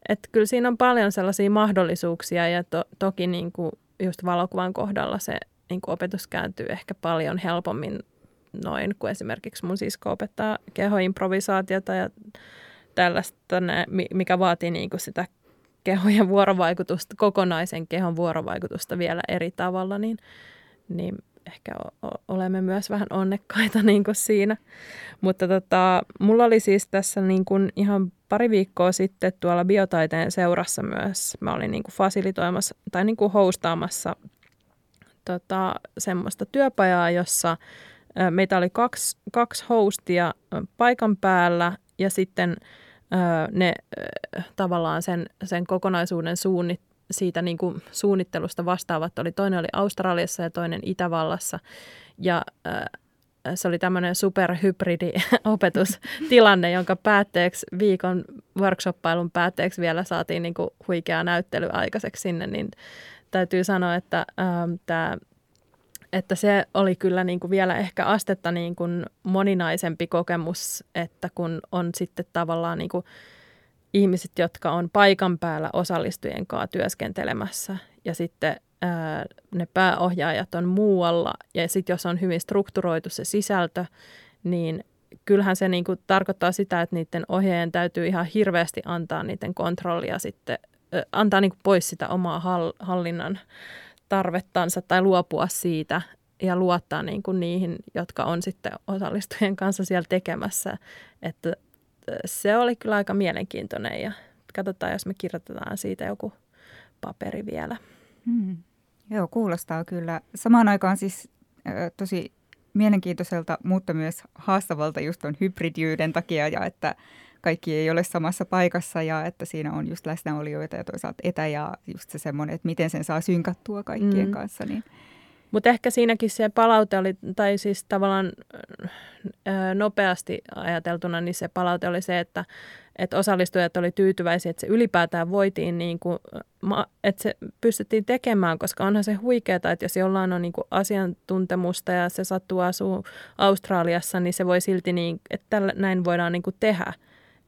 että kyllä siinä on paljon sellaisia mahdollisuuksia ja to, toki niin kuin just valokuvan kohdalla se niin kuin opetus kääntyy ehkä paljon helpommin noin, kun esimerkiksi mun sisko opettaa kehoimprovisaatiota ja tällaista, mikä vaatii niin kuin sitä kehojen vuorovaikutusta, kokonaisen kehon vuorovaikutusta vielä eri tavalla, niin, niin ehkä o, olemme myös vähän onnekkaita niin kuin siinä. Mutta tota, mulla oli siis tässä niin kuin ihan pari viikkoa sitten tuolla biotaiteen seurassa myös mä olin niin kuin fasilitoimassa tai niin kuin hostaamassa tota, semmoista työpajaa, jossa meitä oli kaksi, kaksi hostia paikan päällä ja sitten ne tavallaan sen, sen kokonaisuuden suunnit, siitä niin kuin suunnittelusta vastaavat oli. Toinen oli Australiassa ja toinen Itävallassa ja se oli tämmöinen superhybridiopetustilanne, jonka päätteeksi viikon workshoppailun päätteeksi vielä saatiin niin kuin huikea näyttely aikaiseksi sinne, niin täytyy sanoa, että ähm, tämä... Että se oli kyllä niin kuin vielä ehkä astetta niin kuin moninaisempi kokemus, että kun on sitten tavallaan niin kuin ihmiset, jotka on paikan päällä osallistujien kanssa työskentelemässä ja sitten ää, ne pääohjaajat on muualla ja sitten jos on hyvin strukturoitu se sisältö, niin kyllähän se niin kuin tarkoittaa sitä, että niiden ohjaajien täytyy ihan hirveästi antaa niiden kontrollia sitten, ää, antaa niin kuin pois sitä omaa hall- hallinnan tarvettansa tai luopua siitä ja luottaa niin kuin niihin, jotka on sitten osallistujien kanssa siellä tekemässä. Että se oli kyllä aika mielenkiintoinen ja katsotaan, jos me kirjoitetaan siitä joku paperi vielä. Hmm. Joo, kuulostaa kyllä. Samaan aikaan siis äh, tosi mielenkiintoiselta, mutta myös haastavalta just on hybridiyden takia ja että kaikki ei ole samassa paikassa ja että siinä on just läsnäolijoita ja toisaalta etä ja just se semmoinen, että miten sen saa synkattua kaikkien mm. kanssa. Niin. Mutta ehkä siinäkin se palaute oli, tai siis tavallaan nopeasti ajateltuna, niin se palaute oli se, että, että osallistujat oli tyytyväisiä, että se ylipäätään voitiin, niin kuin, että se pystyttiin tekemään, koska onhan se huikeaa, että jos jollain on niin kuin asiantuntemusta ja se sattuu asuu Australiassa, niin se voi silti, niin, että näin voidaan niin kuin tehdä.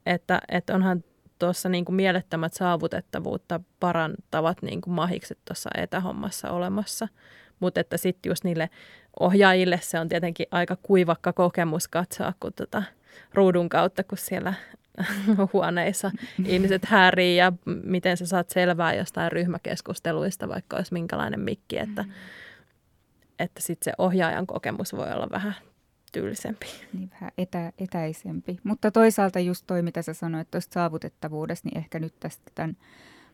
Että, että onhan tuossa niinku mielettömät saavutettavuutta parantavat niinku mahikset tuossa etähommassa olemassa. Mutta että sitten just niille ohjaajille se on tietenkin aika kuivakka kokemus katsoa kun tota ruudun kautta, kun siellä huoneissa ihmiset häärii ja miten sä saat selvää jostain ryhmäkeskusteluista, vaikka olisi minkälainen mikki. Että, mm. että sitten se ohjaajan kokemus voi olla vähän tyylisempi. Niin vähän etä, etäisempi. Mutta toisaalta just toi, mitä sä sanoit tuosta saavutettavuudesta, niin ehkä nyt tästä tämän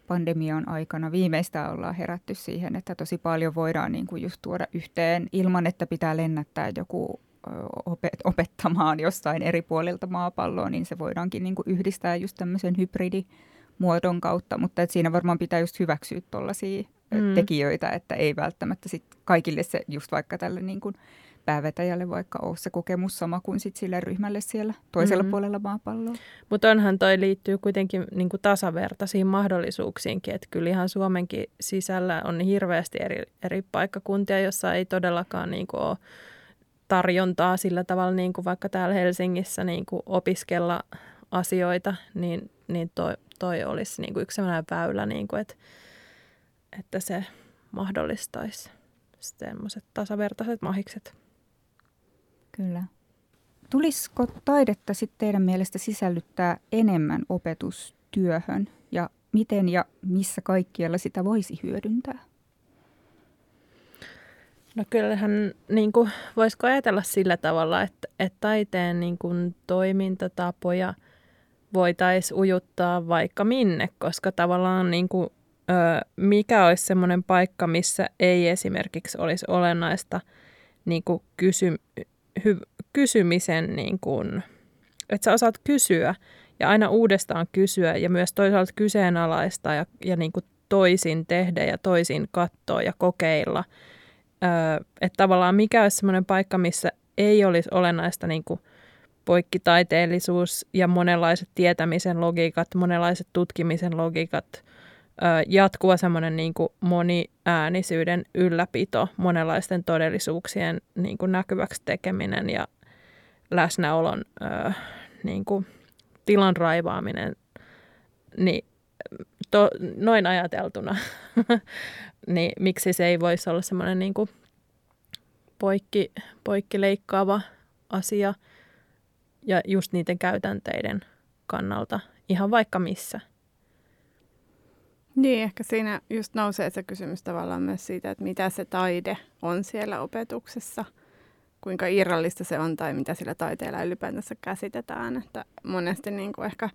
pandemian aikana viimeistään ollaan herätty siihen, että tosi paljon voidaan niin kuin just tuoda yhteen ilman, että pitää lennättää joku opettamaan jostain eri puolilta maapalloa, niin se voidaankin niin kuin yhdistää just tämmöisen hybridimuodon kautta, mutta et siinä varmaan pitää just hyväksyä tuollaisia mm. tekijöitä, että ei välttämättä sit kaikille se just vaikka tälle niin kuin päävetäjälle vaikka ole se kokemus sama kuin sit sille ryhmälle siellä toisella mm-hmm. puolella maapalloa. Mutta onhan toi liittyy kuitenkin niinku tasavertaisiin mahdollisuuksiinkin, että kyllä ihan Suomenkin sisällä on hirveästi eri, eri paikkakuntia, jossa ei todellakaan niinku ole tarjontaa sillä tavalla, niinku vaikka täällä Helsingissä niinku opiskella asioita, niin, niin toi, toi olisi niinku yksi sellainen väylä, niinku et, että se mahdollistaisi semmoiset tasavertaiset mahikset. Kyllä. Tulisiko taidetta sitten teidän mielestä sisällyttää enemmän opetustyöhön ja miten ja missä kaikkialla sitä voisi hyödyntää? No kyllähän niin kuin, voisiko ajatella sillä tavalla, että, että taiteen niin kuin, toimintatapoja voitaisiin ujuttaa vaikka minne, koska tavallaan niin kuin, ö, mikä olisi semmoinen paikka, missä ei esimerkiksi olisi olennaista niin kuin, kysy kysymisen, niin kuin, että sä osaat kysyä ja aina uudestaan kysyä ja myös toisaalta kyseenalaistaa ja, ja niin kuin toisin tehdä ja toisin katsoa ja kokeilla. Öö, että tavallaan mikä olisi semmoinen paikka, missä ei olisi olennaista niin kuin poikkitaiteellisuus ja monenlaiset tietämisen logiikat, monenlaiset tutkimisen logiikat, öö, jatkuva semmoinen niin kuin moniäänisyyden ylläpito, monenlaisten todellisuuksien niin kuin näkyväksi tekeminen ja läsnäolon öö, niin kuin tilan raivaaminen, niin to, noin ajateltuna, niin miksi se ei voisi olla semmoinen niin kuin poikki, poikkileikkaava asia ja just niiden käytänteiden kannalta ihan vaikka missä. Niin, ehkä siinä just nousee se kysymys tavallaan myös siitä, että mitä se taide on siellä opetuksessa, kuinka irrallista se on tai mitä sillä taiteella ylipäätänsä käsitetään. Että monesti niin kuin ehkä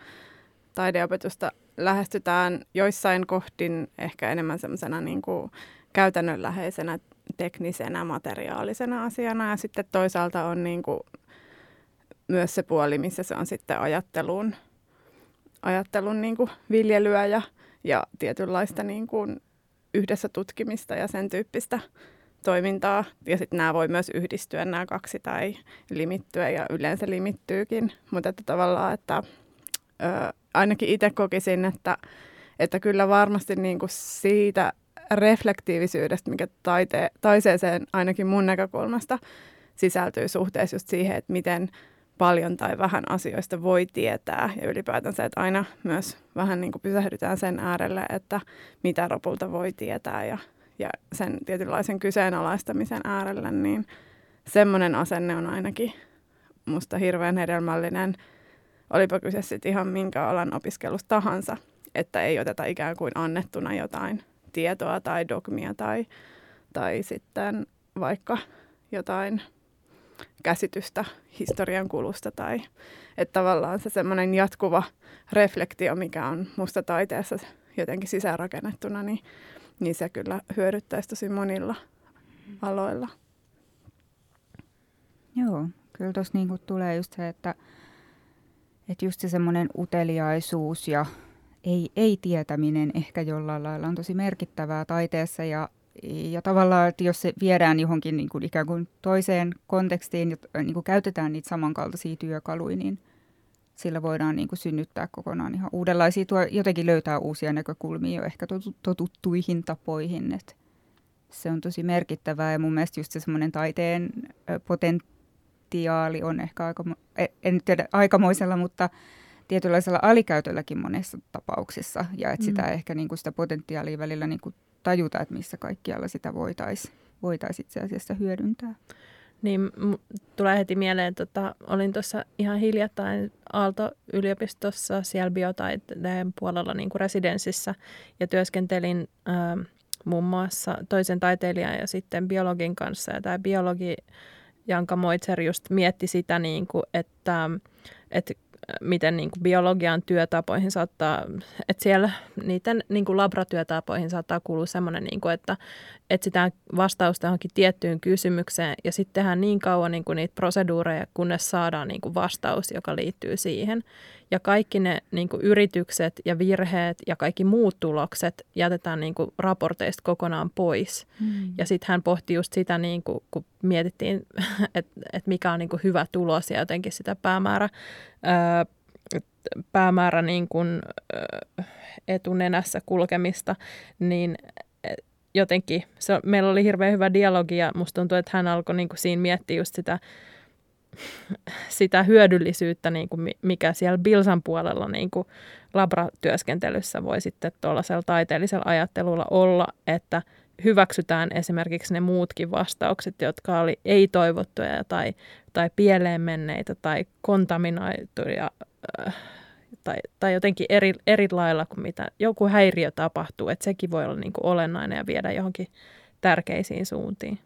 taideopetusta lähestytään joissain kohdin ehkä enemmän semmoisena niin kuin käytännönläheisenä, teknisenä, materiaalisena asiana ja sitten toisaalta on niin kuin myös se puoli, missä se on sitten ajatteluun, ajattelun niin kuin viljelyä ja Ja tietynlaista niin kuin yhdessä tutkimista ja sen tyyppistä toimintaa. Ja sitten nämä voi myös yhdistyä, nämä kaksi, tai limittyä, ja yleensä limittyykin. Mutta että tavallaan, että ö, ainakin itse kokisin, että, että kyllä varmasti niin kuin siitä reflektiivisyydestä, mikä taite- taiseeseen ainakin mun näkökulmasta sisältyy suhteessa just siihen, että miten paljon tai vähän asioista voi tietää. Ja ylipäätänsä, että aina myös vähän niin kuin pysähdytään sen äärelle, että mitä lopulta voi tietää ja, ja sen tietynlaisen kyseenalaistamisen äärelle, niin semmoinen asenne on ainakin musta hirveän hedelmällinen, olipa kyse sitten ihan minkä alan opiskelusta tahansa, että ei oteta ikään kuin annettuna jotain tietoa tai dogmia tai, tai sitten vaikka jotain käsitystä historian kulusta tai että tavallaan se semmoinen jatkuva reflektio, mikä on musta taiteessa jotenkin sisäänrakennettuna, niin, niin se kyllä hyödyttäisi tosi monilla aloilla. Joo, kyllä tuossa niinku tulee just se, että et just se semmoinen uteliaisuus ja ei, ei tietäminen ehkä jollain lailla on tosi merkittävää taiteessa ja Ja tavallaan, että jos se viedään johonkin niin kuin ikään kuin toiseen kontekstiin ja niin kuin käytetään niitä samankaltaisia työkaluja, niin sillä voidaan niin kuin synnyttää kokonaan ihan uudenlaisia, tuo, jotenkin löytää uusia näkökulmia jo ehkä totuttuihin tapoihin. Et se on tosi merkittävää ja mun mielestä just se semmoinen taiteen potentiaali on ehkä aika, en tiedä aikamoisella, mutta tietynlaisella alikäytölläkin monessa tapauksessa ja että sitä mm. ehkä niin kuin sitä potentiaalia välillä niin kuin tajuta, että missä kaikkialla sitä voitaisiin voitais itse asiassa hyödyntää. Niin, m- tulee heti mieleen, että tota, olin tuossa ihan hiljattain Aalto-yliopistossa siellä biotaiteen puolella niin kuin residenssissä ja työskentelin äh, muun muassa toisen taiteilijan ja sitten biologin kanssa. Ja tämä biologi Janka Moitser just mietti sitä, niin kuin, että, että miten niin kuin biologian työtapoihin saattaa, että siellä niiden niin kuin labratyötapoihin saattaa kuulua semmoinen, niin kuin, että etsitään vastausta johonkin tiettyyn kysymykseen ja sitten tehdään niin kauan niin kuin niitä proseduureja, kunnes saadaan niin kuin vastaus, joka liittyy siihen. Ja kaikki ne niin kuin yritykset ja virheet ja kaikki muut tulokset jätetään niin kuin raporteista kokonaan pois. Mm. Ja sitten hän pohti just sitä, niin kuin, kun mietittiin, että et mikä on niin kuin hyvä tulos ja jotenkin sitä päämäärä, ää, päämäärä niin kuin, ää, etunenässä kulkemista, niin jotenkin se, meillä oli hirveän hyvä dialogi ja musta tuntuu, että hän alkoi niin kuin siinä miettiä just sitä, sitä hyödyllisyyttä, niin kuin mikä siellä Bilsan puolella niin kuin labratyöskentelyssä voi sitten tuollaisella taiteellisella ajattelulla olla, että hyväksytään esimerkiksi ne muutkin vastaukset, jotka oli ei-toivottuja tai, tai pieleen menneitä tai kontaminoituja äh, tai, tai jotenkin eri, eri lailla kuin mitä joku häiriö tapahtuu, että sekin voi olla niin kuin olennainen ja viedä johonkin tärkeisiin suuntiin.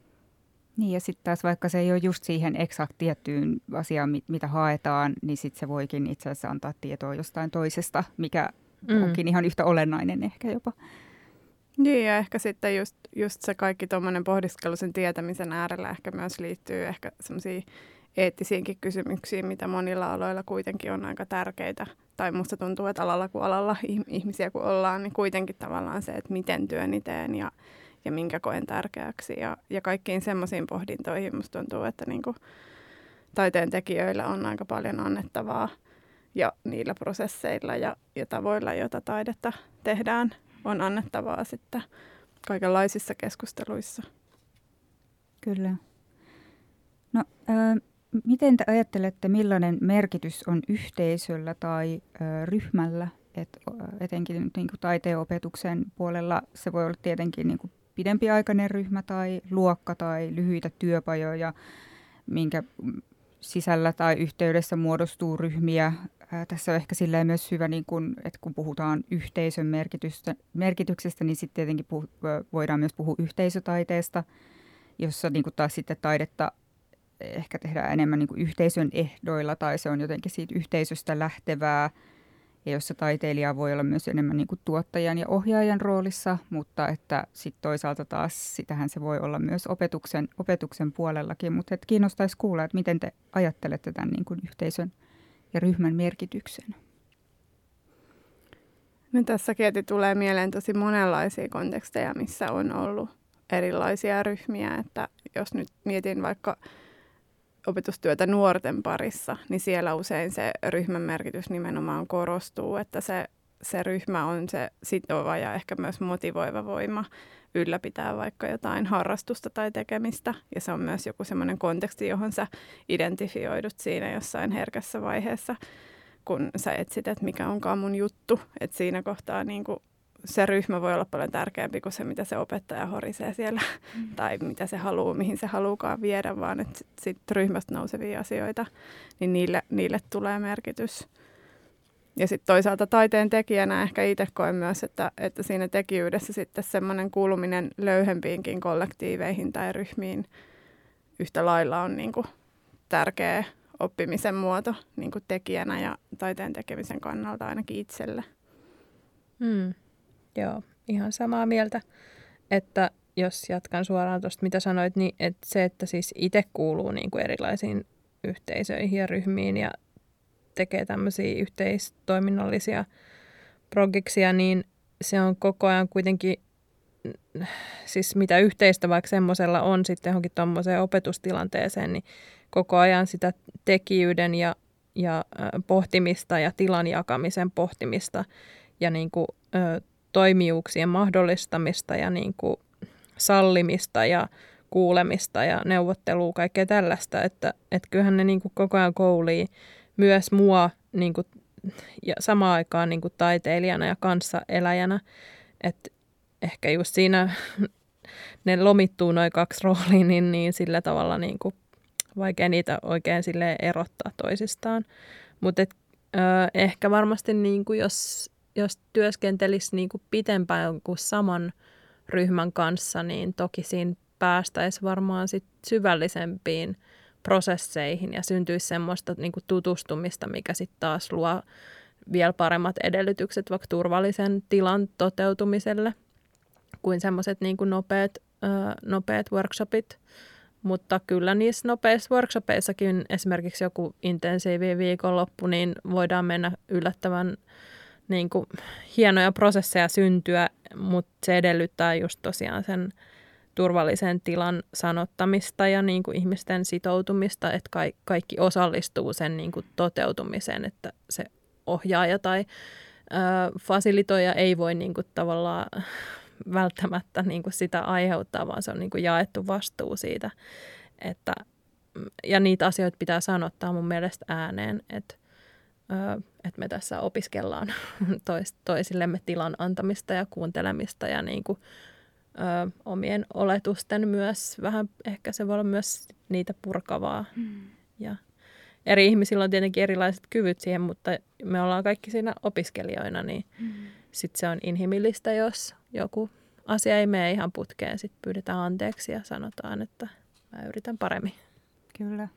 Niin ja sitten taas vaikka se ei ole just siihen eksakt tiettyyn asiaan, mit, mitä haetaan, niin sitten se voikin itse asiassa antaa tietoa jostain toisesta, mikä mm. onkin ihan yhtä olennainen ehkä jopa. Niin ja ehkä sitten just, just se kaikki tuommoinen pohdiskelu sen tietämisen äärellä ehkä myös liittyy ehkä semmoisiin eettisiinkin kysymyksiin, mitä monilla aloilla kuitenkin on aika tärkeitä. Tai musta tuntuu, että alalla kuin alalla ihmisiä kun ollaan, niin kuitenkin tavallaan se, että miten työni teen ja ja minkä koen tärkeäksi. Ja, ja kaikkiin semmoisiin pohdintoihin musta tuntuu, että niinku taiteen tekijöillä on aika paljon annettavaa. Ja niillä prosesseilla ja, ja tavoilla, joita taidetta tehdään, on annettavaa sitten kaikenlaisissa keskusteluissa. Kyllä. No, äh, miten te ajattelette, millainen merkitys on yhteisöllä tai äh, ryhmällä? Et, etenkin niin kuin taiteen opetuksen puolella se voi olla tietenkin niin kuin pidempiaikainen ryhmä tai luokka tai lyhyitä työpajoja, minkä sisällä tai yhteydessä muodostuu ryhmiä. Ää, tässä on ehkä silleen myös hyvä, niin kun, että kun puhutaan yhteisön merkityksestä, niin sitten tietenkin puh, voidaan myös puhua yhteisötaiteesta, jossa niin kun taas sitten taidetta ehkä tehdään enemmän niin kun yhteisön ehdoilla tai se on jotenkin siitä yhteisöstä lähtevää. Ja jossa taiteilija voi olla myös enemmän niin kuin tuottajan ja ohjaajan roolissa, mutta että sit toisaalta taas sitähän se voi olla myös opetuksen, opetuksen puolellakin. Mutta kiinnostaisi kuulla, että miten te ajattelette tämän niin kuin yhteisön ja ryhmän merkityksen? No tässäkin tulee mieleen tosi monenlaisia konteksteja, missä on ollut erilaisia ryhmiä. Että jos nyt mietin vaikka opetustyötä nuorten parissa, niin siellä usein se ryhmän merkitys nimenomaan korostuu, että se se ryhmä on se sitova ja ehkä myös motivoiva voima ylläpitää vaikka jotain harrastusta tai tekemistä. Ja se on myös joku semmoinen konteksti, johon sä identifioidut siinä jossain herkässä vaiheessa, kun sä etsit, että mikä onkaan mun juttu. Että siinä kohtaa niin kuin se ryhmä voi olla paljon tärkeämpi kuin se, mitä se opettaja horisee siellä mm. tai mitä se haluaa, mihin se haluukaan viedä, vaan että sit, sit ryhmästä nousevia asioita, niin niille, niille tulee merkitys. Ja sitten toisaalta taiteen tekijänä ehkä itse koen myös, että, että siinä tekijyydessä sitten semmoinen kuuluminen löyhempiinkin kollektiiveihin tai ryhmiin yhtä lailla on niinku tärkeä oppimisen muoto niinku tekijänä ja taiteen tekemisen kannalta ainakin itselle. Mm. Joo, ihan samaa mieltä, että jos jatkan suoraan tuosta, mitä sanoit, niin että se, että siis itse kuuluu niin kuin erilaisiin yhteisöihin ja ryhmiin ja tekee tämmöisiä yhteistoiminnallisia progiksia, niin se on koko ajan kuitenkin, siis mitä yhteistä vaikka semmoisella on sitten johonkin tuommoiseen opetustilanteeseen, niin koko ajan sitä tekijyyden ja, ja pohtimista ja tilan jakamisen pohtimista ja niin kuin toimijuuksien mahdollistamista ja niin kuin sallimista ja kuulemista ja neuvottelua, kaikkea tällaista, että, että kyllähän ne niin kuin koko ajan koulii myös mua niin kuin, ja samaan aikaan niin kuin taiteilijana ja kanssaeläjänä, että ehkä just siinä ne lomittuu noin kaksi roolia, niin, niin sillä tavalla niin kuin vaikea niitä oikein silleen erottaa toisistaan, mutta ehkä varmasti niin kuin jos Jos työskentelisi niin kuin pitempään jonkun saman ryhmän kanssa, niin toki siinä päästäisiin varmaan sit syvällisempiin prosesseihin ja syntyisi semmoista niin kuin tutustumista, mikä sitten taas luo vielä paremmat edellytykset vaikka turvallisen tilan toteutumiselle kuin semmoiset niin kuin nopeat, nopeat workshopit. Mutta kyllä niissä nopeissa workshopeissakin esimerkiksi joku intensiivi viikonloppu, niin voidaan mennä yllättävän niin kuin hienoja prosesseja syntyä, mutta se edellyttää just tosiaan sen turvallisen tilan sanottamista ja niin kuin ihmisten sitoutumista, että ka- kaikki osallistuu sen niin kuin toteutumiseen, että se ohjaaja tai ö, fasilitoija ei voi niin kuin tavallaan välttämättä niin kuin sitä aiheuttaa, vaan se on niin kuin jaettu vastuu siitä. Että, ja niitä asioita pitää sanottaa mun mielestä ääneen, että että me tässä opiskellaan tois, toisillemme tilan antamista ja kuuntelemista ja niin kuin, ö, omien oletusten myös vähän, ehkä se voi olla myös niitä purkavaa. Mm. Ja eri ihmisillä on tietenkin erilaiset kyvyt siihen, mutta me ollaan kaikki siinä opiskelijoina, niin mm. sitten se on inhimillistä, jos joku asia ei mene ihan putkeen, sitten pyydetään anteeksi ja sanotaan, että mä yritän paremmin. Kyllä.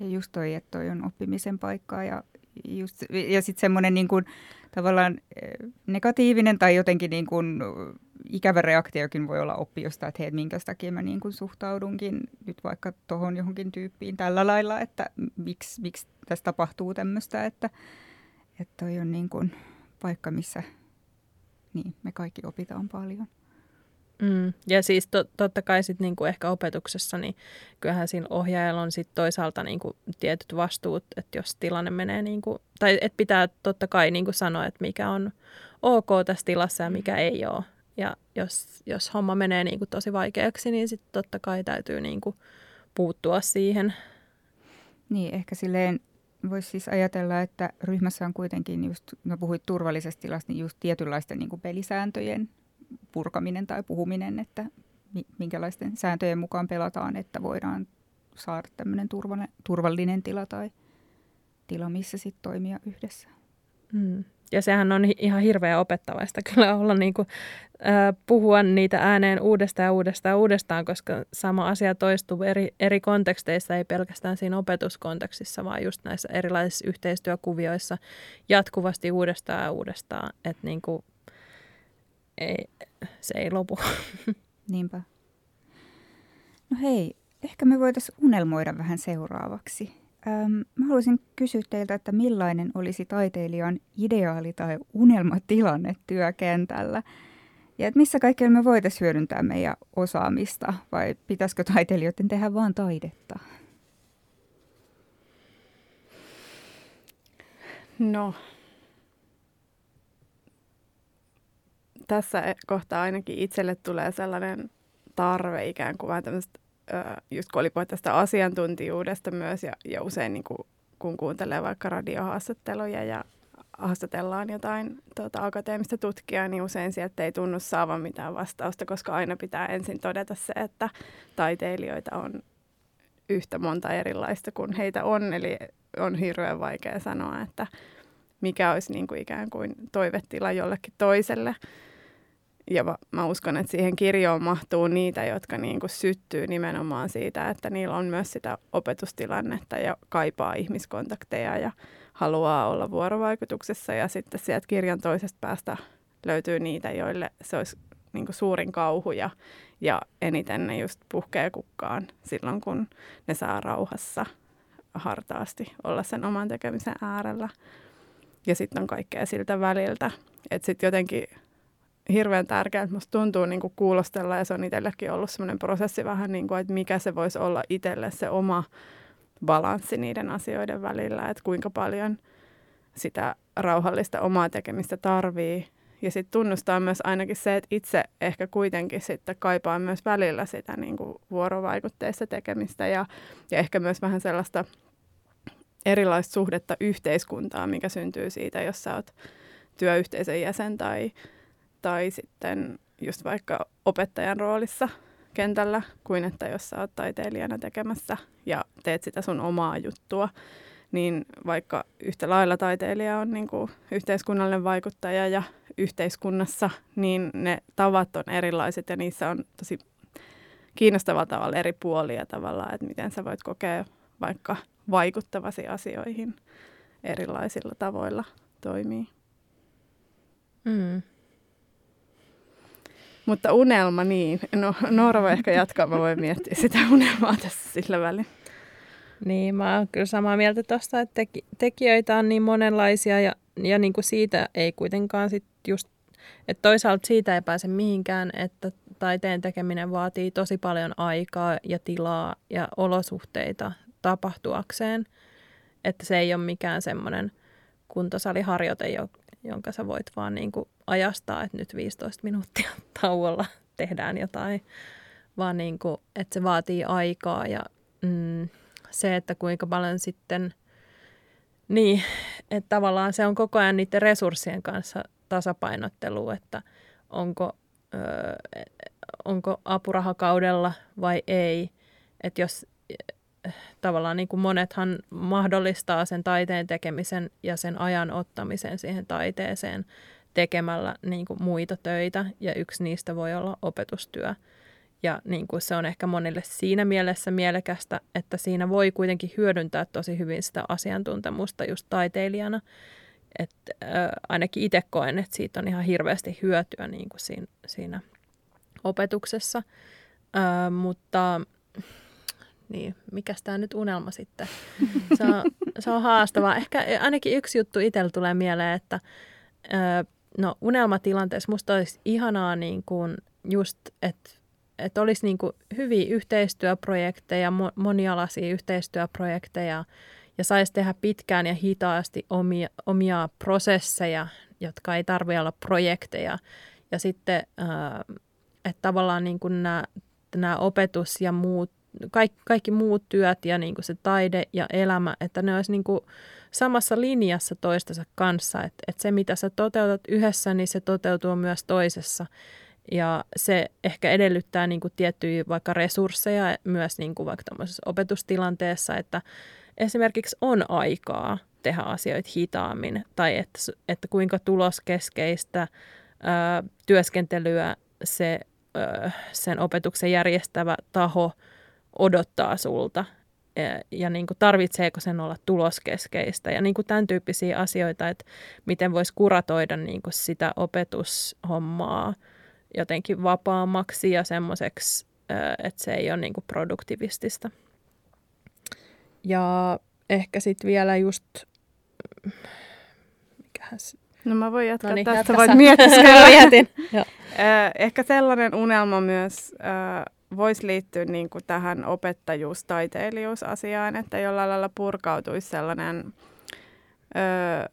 Ja just toi, että toi on oppimisen paikkaa ja Just, ja sitten semmoinen niin kuin tavallaan negatiivinen tai jotenkin niin kuin ikävä reaktiokin voi olla oppijosta, että hei, minkä takia mä niin kuin suhtaudunkin nyt vaikka tuohon johonkin tyyppiin tällä lailla, että miksi, miksi tässä tapahtuu tämmöistä, että, että toi on niin kuin paikka, missä niin, me kaikki opitaan paljon. Mm. Ja siis to, totta kai sit niinku ehkä opetuksessa, niin kyllähän siinä ohjaajalla on sit toisaalta niinku tietyt vastuut, että jos tilanne menee, niinku, tai että pitää totta kai niinku sanoa, että mikä on ok tässä tilassa ja mikä ei ole. Ja jos, jos homma menee niinku tosi vaikeaksi, niin sitten totta kai täytyy niinku puuttua siihen. Niin, ehkä silleen voisi siis ajatella, että ryhmässä on kuitenkin, just, mä puhuin turvallisesta tilasta, niin just tietynlaisten niinku pelisääntöjen purkaminen tai puhuminen, että minkälaisten sääntöjen mukaan pelataan, että voidaan saada tämmöinen turvallinen tila tai tila, missä sitten toimia yhdessä. Mm. Ja sehän on ihan hirveän opettavaista kyllä olla niin kuin, äh, puhua niitä ääneen uudestaan ja uudestaan uudestaan, koska sama asia toistuu eri, eri konteksteissa, ei pelkästään siinä opetuskontekstissa, vaan just näissä erilaisissa yhteistyökuvioissa jatkuvasti uudestaan ja uudestaan, että niin kuin Ei, se ei lopu. Niinpä. No hei, ehkä me voitaisiin unelmoida vähän seuraavaksi. Ähm, mä haluaisin kysyä teiltä, että millainen olisi taiteilijan ideaali- tai unelmatilanne työkentällä? Ja että missä kaikkialla me voitaisiin hyödyntää meidän osaamista? Vai pitäisikö taiteilijoiden tehdä vaan taidetta? No, tässä kohtaa ainakin itselle tulee sellainen tarve ikään kuin vähän tämmöistä, just kun oli puhe tästä asiantuntijuudesta myös, ja, ja usein niin kuin, kun kuuntelee vaikka radiohaastatteluja ja haastatellaan jotain tuota, akateemista tutkijaa, niin usein sieltä ei tunnu saavan mitään vastausta, koska aina pitää ensin todeta se, että taiteilijoita on yhtä monta erilaista kuin heitä on, eli on hirveän vaikea sanoa, että mikä olisi niin kuin ikään kuin toivetila jollekin toiselle. Ja mä uskon, että siihen kirjoon mahtuu niitä, jotka niin kuin syttyy nimenomaan siitä, että niillä on myös sitä opetustilannetta ja kaipaa ihmiskontakteja ja haluaa olla vuorovaikutuksessa. Ja sitten sieltä kirjan toisesta päästä löytyy niitä, joille se olisi niin kuin suurin kauhu ja, ja eniten ne just puhkee kukkaan silloin, kun ne saa rauhassa hartaasti olla sen oman tekemisen äärellä. Ja sitten on kaikkea siltä väliltä. Että sitten jotenkin hirveän tärkeää, että musta tuntuu niin kuin kuulostella, ja se on itsellekin ollut semmoinen prosessi vähän niin kuin, että mikä se voisi olla itselle se oma balanssi niiden asioiden välillä, että kuinka paljon sitä rauhallista omaa tekemistä tarvii. Ja sitten tunnustaa myös ainakin se, että itse ehkä kuitenkin sitten kaipaa myös välillä sitä niin kuin vuorovaikutteista tekemistä ja, ja ehkä myös vähän sellaista erilaista suhdetta yhteiskuntaa, mikä syntyy siitä, jos sä oot työyhteisön jäsen tai, tai sitten just vaikka opettajan roolissa kentällä, kuin että jos sä oot taiteilijana tekemässä ja teet sitä sun omaa juttua, niin vaikka yhtä lailla taiteilija on niin kuin yhteiskunnallinen vaikuttaja ja yhteiskunnassa, niin ne tavat on erilaiset ja niissä on tosi kiinnostavalla tavalla eri puolia tavallaan, että miten sä voit kokea vaikka vaikuttavasi asioihin erilaisilla tavoilla toimii. Mm. Mutta unelma, niin. No, Noora voi ehkä jatkaa, mä voin miettiä sitä unelmaa tässä sillä välin. Niin, mä oon kyllä samaa mieltä tuosta, että tekijöitä on niin monenlaisia ja, ja niin kuin siitä ei kuitenkaan sit just, että toisaalta siitä ei pääse mihinkään, että taiteen tekeminen vaatii tosi paljon aikaa ja tilaa ja olosuhteita tapahtuakseen, että se ei ole mikään semmoinen kuntosaliharjoite, jonka sä voit vaan niin kuin ajastaa, että nyt viisitoista minuuttia tauolla tehdään jotain, vaan niin kuin, että se vaatii aikaa ja mm, se, että kuinka paljon sitten, niin, että tavallaan se on koko ajan niiden resurssien kanssa tasapainottelu, että onko, öö, onko apurahakaudella vai ei, että jos tavallaan niin kuin monethan mahdollistaa sen taiteen tekemisen ja sen ajan ottamisen siihen taiteeseen tekemällä niin kuin muita töitä, ja yksi niistä voi olla opetustyö. Ja niin kuin se on ehkä monille siinä mielessä mielekästä, että siinä voi kuitenkin hyödyntää tosi hyvin sitä asiantuntemusta just taiteilijana. Et, äh, ainakin itse koen, että siitä on ihan hirveästi hyötyä niin kuin siinä, siinä opetuksessa, äh, mutta... Niin, mikäs tämä nyt unelma sitten? Se on, se on haastavaa. Ehkä ainakin yksi juttu itsellä tulee mieleen, että no unelmatilanteessa musta olisi ihanaa niin kuin just, että, että olisi niin kuin hyviä yhteistyöprojekteja, monialaisia yhteistyöprojekteja ja saisi tehdä pitkään ja hitaasti omia, omia prosesseja, jotka ei tarvitse olla projekteja. Ja sitten, että tavallaan niin kuin nämä, nämä opetus ja muut Kaikki, kaikki muut työt ja niin kuin se taide ja elämä, että ne olisi niin kuin samassa linjassa toistensa kanssa. Että et se, mitä sä toteutat yhdessä, niin se toteutuu myös toisessa. Ja se ehkä edellyttää niin kuin tiettyjä vaikka resursseja myös niin kuin vaikka tämmöisessä opetustilanteessa, että esimerkiksi on aikaa tehdä asioita hitaammin. Tai että, että kuinka tuloskeskeistä ää, työskentelyä se, ää, sen opetuksen järjestävä taho odottaa sulta ja, ja niin kuin tarvitseeko sen olla tuloskeskeistä ja niin kuin tämän tyyppisiä asioita, että miten voisi kuratoida niin kuin sitä opetushommaa jotenkin vapaammaksi ja semmoiseksi, että se ei ole niin kuin produktivistista. Ja ehkä sitten vielä just, mikähän se... No mä voin jatkaa, no niin, tästä voit mietiskellä. Mietin. Ehkä sellainen unelma myös... voisi liittyä niin kuin tähän opettajuus-taiteilijuusasiaan, että jollain lailla purkautuisi sellainen, öö,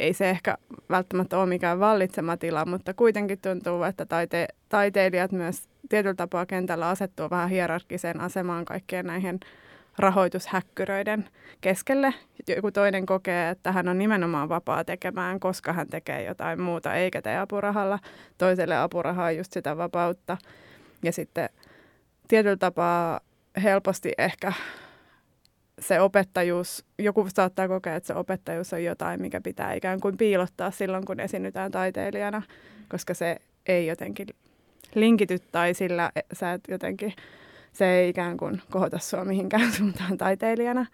ei se ehkä välttämättä ole mikään vallitsema tila, mutta kuitenkin tuntuu, että taite- taiteilijat myös tietyllä tapaa kentällä asettuu vähän hierarkkiseen asemaan kaikkeen näihin rahoitushäkkyröiden keskelle. Joku toinen kokee, että hän on nimenomaan vapaa tekemään, koska hän tekee jotain muuta, eikä tee apurahalla. Toiselle apuraha on just sitä vapautta. Ja sitten tietyllä tapaa helposti ehkä se opettajuus, joku saattaa kokea, että se opettajuus on jotain, mikä pitää ikään kuin piilottaa silloin, kun esiinnytään taiteilijana, koska se ei jotenkin linkity tai sillä sä et jotenkin... Se ei ikään kuin kohota sua mihinkään suuntaan taiteilijana.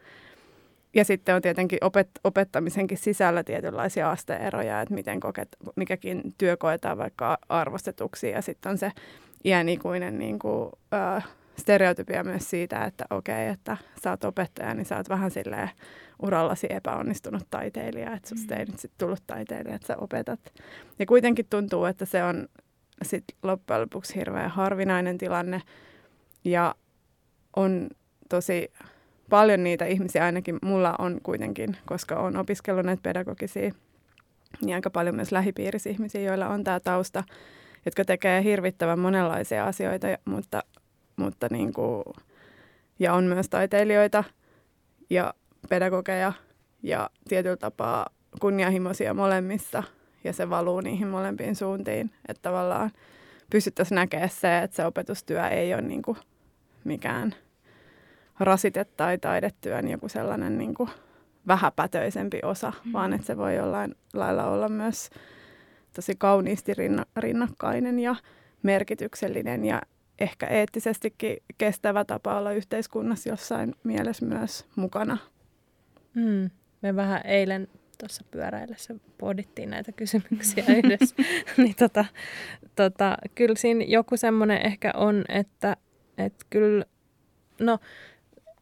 Ja sitten on tietenkin opet- opettamisenkin sisällä tietynlaisia asteeroja, että miten koket, mikäkin työ koetaan vaikka arvostetuksi. Ja sitten on se iänikuinen niin kuin, äh, stereotypia myös siitä, että okei, että sä oot opettaja, niin sä oot vähän silleen urallasi epäonnistunut taiteilija. Että susta ei nyt sitten tullut taiteilija, että sä opetat. Ja kuitenkin tuntuu, että se on sit loppujen lopuksi hirveän harvinainen tilanne. Ja on tosi paljon niitä ihmisiä, ainakin mulla on kuitenkin, koska olen opiskellut näitä pedagogisia, niin aika paljon myös lähipiirissä ihmisiä, joilla on tämä tausta, jotka tekee hirvittävän monenlaisia asioita, mutta, mutta niin kuin, ja on myös taiteilijoita ja pedagogeja ja tietyllä tapaa kunnianhimoisia molemmissa, ja se valuu niihin molempiin suuntiin, että tavallaan pystyttäisiin näkemään se, että se opetustyö ei ole niin kuin mikään rasite tai taidetyön joku sellainen niin kuin vähäpätöisempi osa, mm. vaan että se voi jollain lailla olla myös tosi kauniisti rinnakkainen ja merkityksellinen ja ehkä eettisestikin kestävä tapa olla yhteiskunnassa jossain mielessä myös mukana. Mm. Me vähän eilen tuossa pyöräillessä pohdittiin näitä kysymyksiä yhdessä, niin tota, tota, kyllä siinä joku semmoinen ehkä on, että et kyllä, no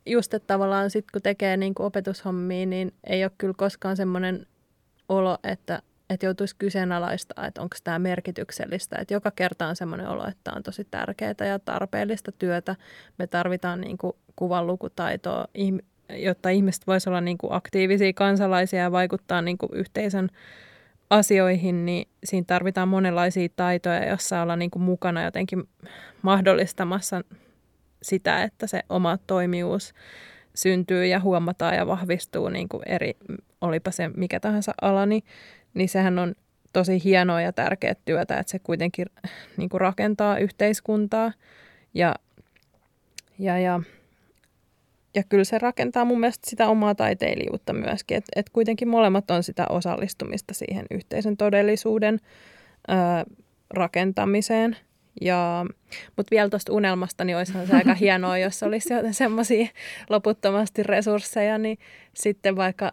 just, että tavallaan sitten kun tekee niinku opetushommia, niin ei ole kyllä koskaan semmoinen olo, että et joutuisi kyseenalaistaa, että onko tämä merkityksellistä. Et joka kerta on semmoinen olo, että tämä on tosi tärkeää ja tarpeellista työtä. Me tarvitaan niinku kuvan lukutaitoa ihmisiä, jotta ihmiset voisivat olla niin kuin aktiivisia kansalaisia ja vaikuttaa niin kuin yhteisön asioihin, niin siinä tarvitaan monenlaisia taitoja, joissa olla niin kuin mukana jotenkin mahdollistamassa sitä, että se oma toimijuus syntyy ja huomataan ja vahvistuu niin kuin eri, olipa se mikä tahansa ala, niin, niin sehän on tosi hienoa ja tärkeää työtä, että se kuitenkin niin kuin rakentaa yhteiskuntaa ja, ja, ja Ja kyllä se rakentaa mun mielestä sitä omaa taiteilijuutta myöskin, että et kuitenkin molemmat on sitä osallistumista siihen yhteisen todellisuuden ää, rakentamiseen. Mutta vielä tuosta unelmasta, niin olisihan se aika hienoa, jos olisi semmoisia loputtomasti resursseja, niin sitten vaikka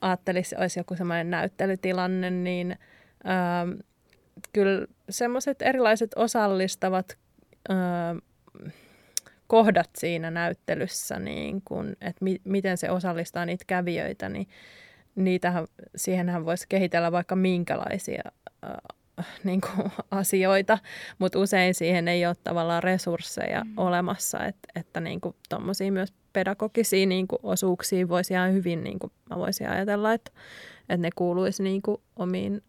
ajattelisi, olisi joku semmoinen näyttelytilanne, niin ää, kyllä semmoiset erilaiset osallistavat ää, kohdat siinä näyttelyssä, niin kun, että mi- miten se osallistaa niitä kävijöitä, niin niitähän, siihenhän voisi kehitellä vaikka minkälaisia äh, niin kun, asioita, mutta usein siihen ei ole tavallaan resursseja mm. olemassa, et, että niin kun, tommosia myös pedagogisia niin kun, osuuksia voisi ihan hyvin, niin kun, mä voisin ajatella, että, että ne kuuluisi niin kun, omiin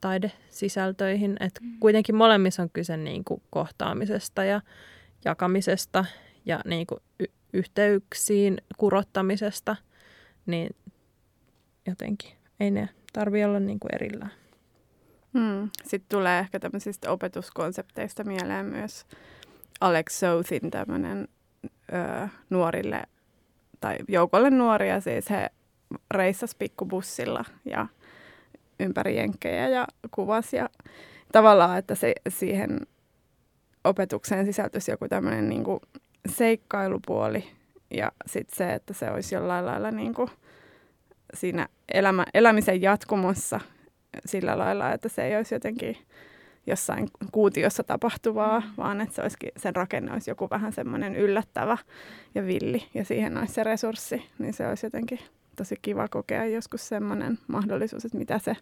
taidesisältöihin, että mm. kuitenkin molemmissa on kyse niin kun, kohtaamisesta ja jakamisesta ja niin kuin y- yhteyksiin kurottamisesta, niin jotenkin ei ne tarvitse olla niin kuin erillään. Hmm. Sitten tulee ehkä tämmöisistä opetuskonsepteista mieleen myös Alex Southin tämmöinen öö, nuorille, tai joukolle nuoria, siis he reissasi pikkubussilla ja ympäri jenkkejä ja kuvasi ja tavallaan, että se siihen opetukseen sisältyisi joku tämmöinen niinku seikkailupuoli ja sitten se, että se olisi jollain lailla niinku siinä elämä, elämisen jatkumossa sillä lailla, että se ei olisi jotenkin jossain kuutiossa tapahtuvaa, vaan että se olisikin, sen rakenne olisi joku vähän semmoinen yllättävä ja villi ja siihen olisi se resurssi, niin se olisi jotenkin tosi kiva kokea joskus semmoinen mahdollisuus, että mitä se,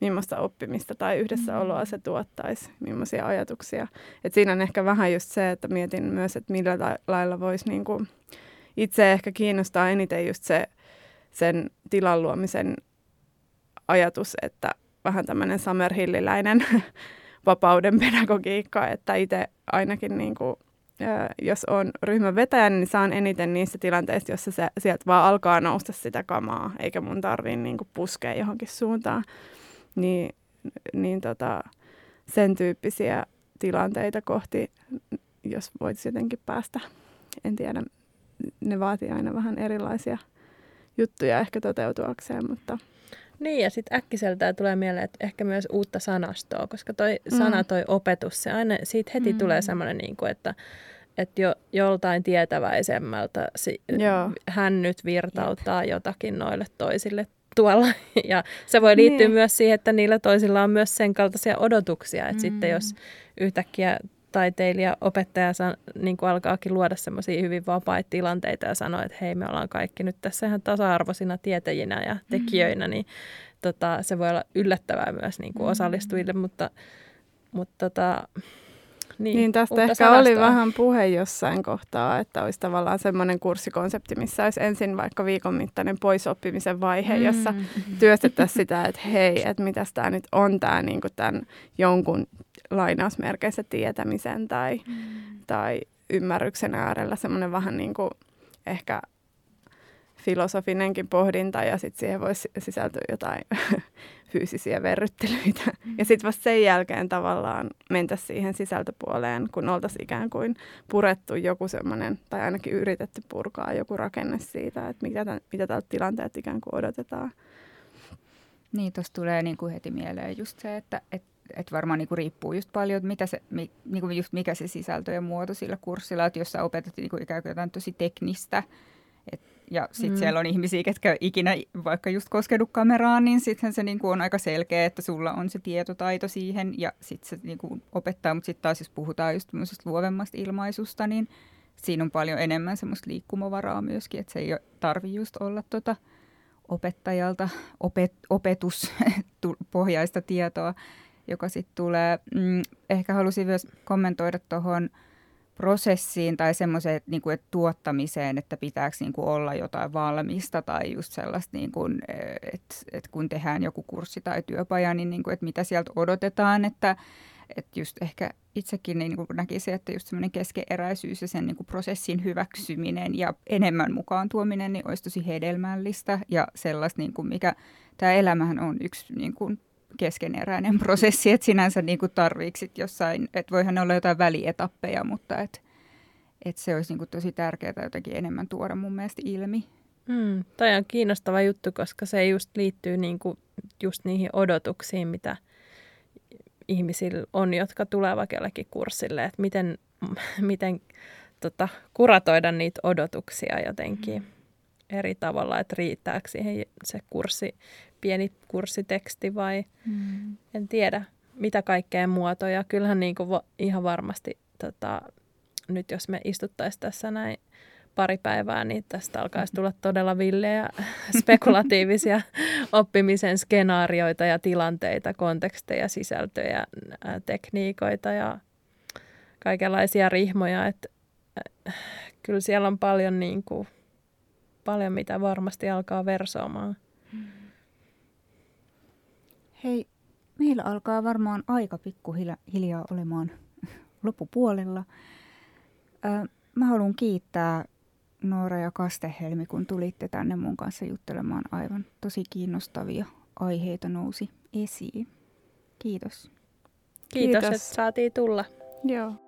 millaista oppimista tai yhdessäoloa se tuottaisi, millaisia ajatuksia. Et siinä on ehkä vähän just se, että mietin myös, että millä lailla voisi niinku itse ehkä kiinnostaa eniten just se, sen tilan luomisen ajatus, että vähän tämmöinen Summer Hilliläinen vapauden pedagogiikka, että itse ainakin niin kuin, jos on ryhmän vetäjä, niin saan eniten niissä tilanteissa, jossa se, sieltä vaan alkaa nousta sitä kamaa, eikä mun tarvii niin kuin puskea johonkin suuntaan. Niin, niin tota, sen tyyppisiä tilanteita kohti, jos voit jotenkin päästä, en tiedä, ne vaatii aina vähän erilaisia juttuja ehkä toteutuakseen, mutta... Niin, ja sitten äkkiseltään tulee mieleen, että ehkä myös uutta sanastoa, koska toi mm. sana, toi opetus, se aina, siitä heti mm. tulee semmoinen, niin kuin, että, että jo, joltain tietäväisemmältä si, hän nyt virtauttaa Jep. jotakin noille toisille tuolla. Ja se voi liittyä niin. myös siihen, että niillä toisilla on myös sen kaltaisia odotuksia, että mm. sitten jos yhtäkkiä taiteilija, opettaja niin kuin alkaakin luoda semmoisia hyvin vapaita tilanteita ja sanoa, että hei, me ollaan kaikki nyt tässä ihan tasa-arvoisina tietäjinä ja tekijöinä, mm-hmm. niin tota, se voi olla yllättävää myös niin kuin osallistujille, mutta, mutta tota, niin, niin tästä ehkä sanasta. Oli vähän puhe jossain kohtaa, että olisi tavallaan semmoinen kurssikonsepti, missä olisi ensin vaikka viikon mittainen poisoppimisen vaihe, mm-hmm. jossa työstettäisiin sitä, että hei, että mitäs tämä nyt on tämä niin kuin tämän jonkun lainausmerkeissä tietämisen tai, mm. tai ymmärryksen äärellä semmoinen vähän niin kuin ehkä filosofinenkin pohdinta ja sitten siihen voisi sisältyä jotain fyysisiä verryttelyitä. Mm. Ja sitten vasta sen jälkeen tavallaan mentäisiin siihen sisältöpuoleen, kun oltaisiin ikään kuin purettu joku semmoinen, tai ainakin yritetty purkaa joku rakenne siitä, että mitä, tämän, mitä tältä tilanteet ikään kuin odotetaan. Niin, tuossa tulee niin kuin heti mieleen just se, että et Että varmaan niinku riippuu just paljon, että mitä se, mi, niinku just mikä se sisältö ja muoto sillä kurssilla, että jos sä opetat niinku ikään kuin jotain tosi teknistä, et, ja sitten mm. siellä on ihmisiä, ketkä ikinä vaikka just koskedu kameraan, niin sittenhän se niinku on aika selkeä, että sulla on se tietotaito siihen, ja sitten se niinku opettaa, mutta sitten taas jos puhutaan just tämmöisestä luovemmasta ilmaisusta, niin siinä on paljon enemmän semmoista liikkumavaraa myöskin, että se ei tarvi just olla tota opettajalta opet, opetuspohjaista tietoa, joka sitten tulee, mm, ehkä halusin myös kommentoida tuohon prosessiin tai semmoiseen niinku, et tuottamiseen, että pitääkö niinku, olla jotain valmista tai just sellaista, niinku, että et kun tehdään joku kurssi tai työpaja, niin niinku, et mitä sieltä odotetaan, että et just ehkä itsekin niin, niin näkisin, että just semmoinen keskeneräisyys ja sen niin prosessin hyväksyminen ja enemmän mukaan tuominen, niin olisi tosi hedelmällistä ja sellaista, niin mikä tämä elämähän on yksi niin kuin, keskeneräinen prosessi, että sinänsä niinku tarvitsit jossain, että voihan olla jotain välietappeja, mutta et, et se olisi niinku tosi tärkeää jotenkin enemmän tuoda mun mielestä ilmi. Mm, toi on kiinnostava juttu, koska se just liittyy niinku just niihin odotuksiin, mitä ihmisillä on, jotka tulee vaikka jollekin kurssille, että miten, miten tota, kuratoida niitä odotuksia jotenkin mm. eri tavalla, että riittääkö siihen se kurssi, pieni kurssiteksti vai mm. en tiedä, mitä kaikkea muotoja. Kyllähän niin kuin ihan varmasti tota, nyt jos me istuttaisiin tässä näin pari päivää, niin tästä alkaisi tulla todella villejä, spekulatiivisia oppimisen skenaarioita ja tilanteita, konteksteja, sisältöjä, tekniikoita ja kaikenlaisia rihmoja. Et, äh, kyllä siellä on paljon, niin kuin, paljon, mitä varmasti alkaa versoamaan. Hei, meillä alkaa varmaan aika pikkuhiljaa olemaan loppupuolella. Mä haluan kiittää Noora ja Kaste Helmi, kun tulitte tänne mun kanssa juttelemaan. Aivan tosi kiinnostavia aiheita nousi esiin. Kiitos. Kiitos, Kiitos. että saatiin tulla. Joo.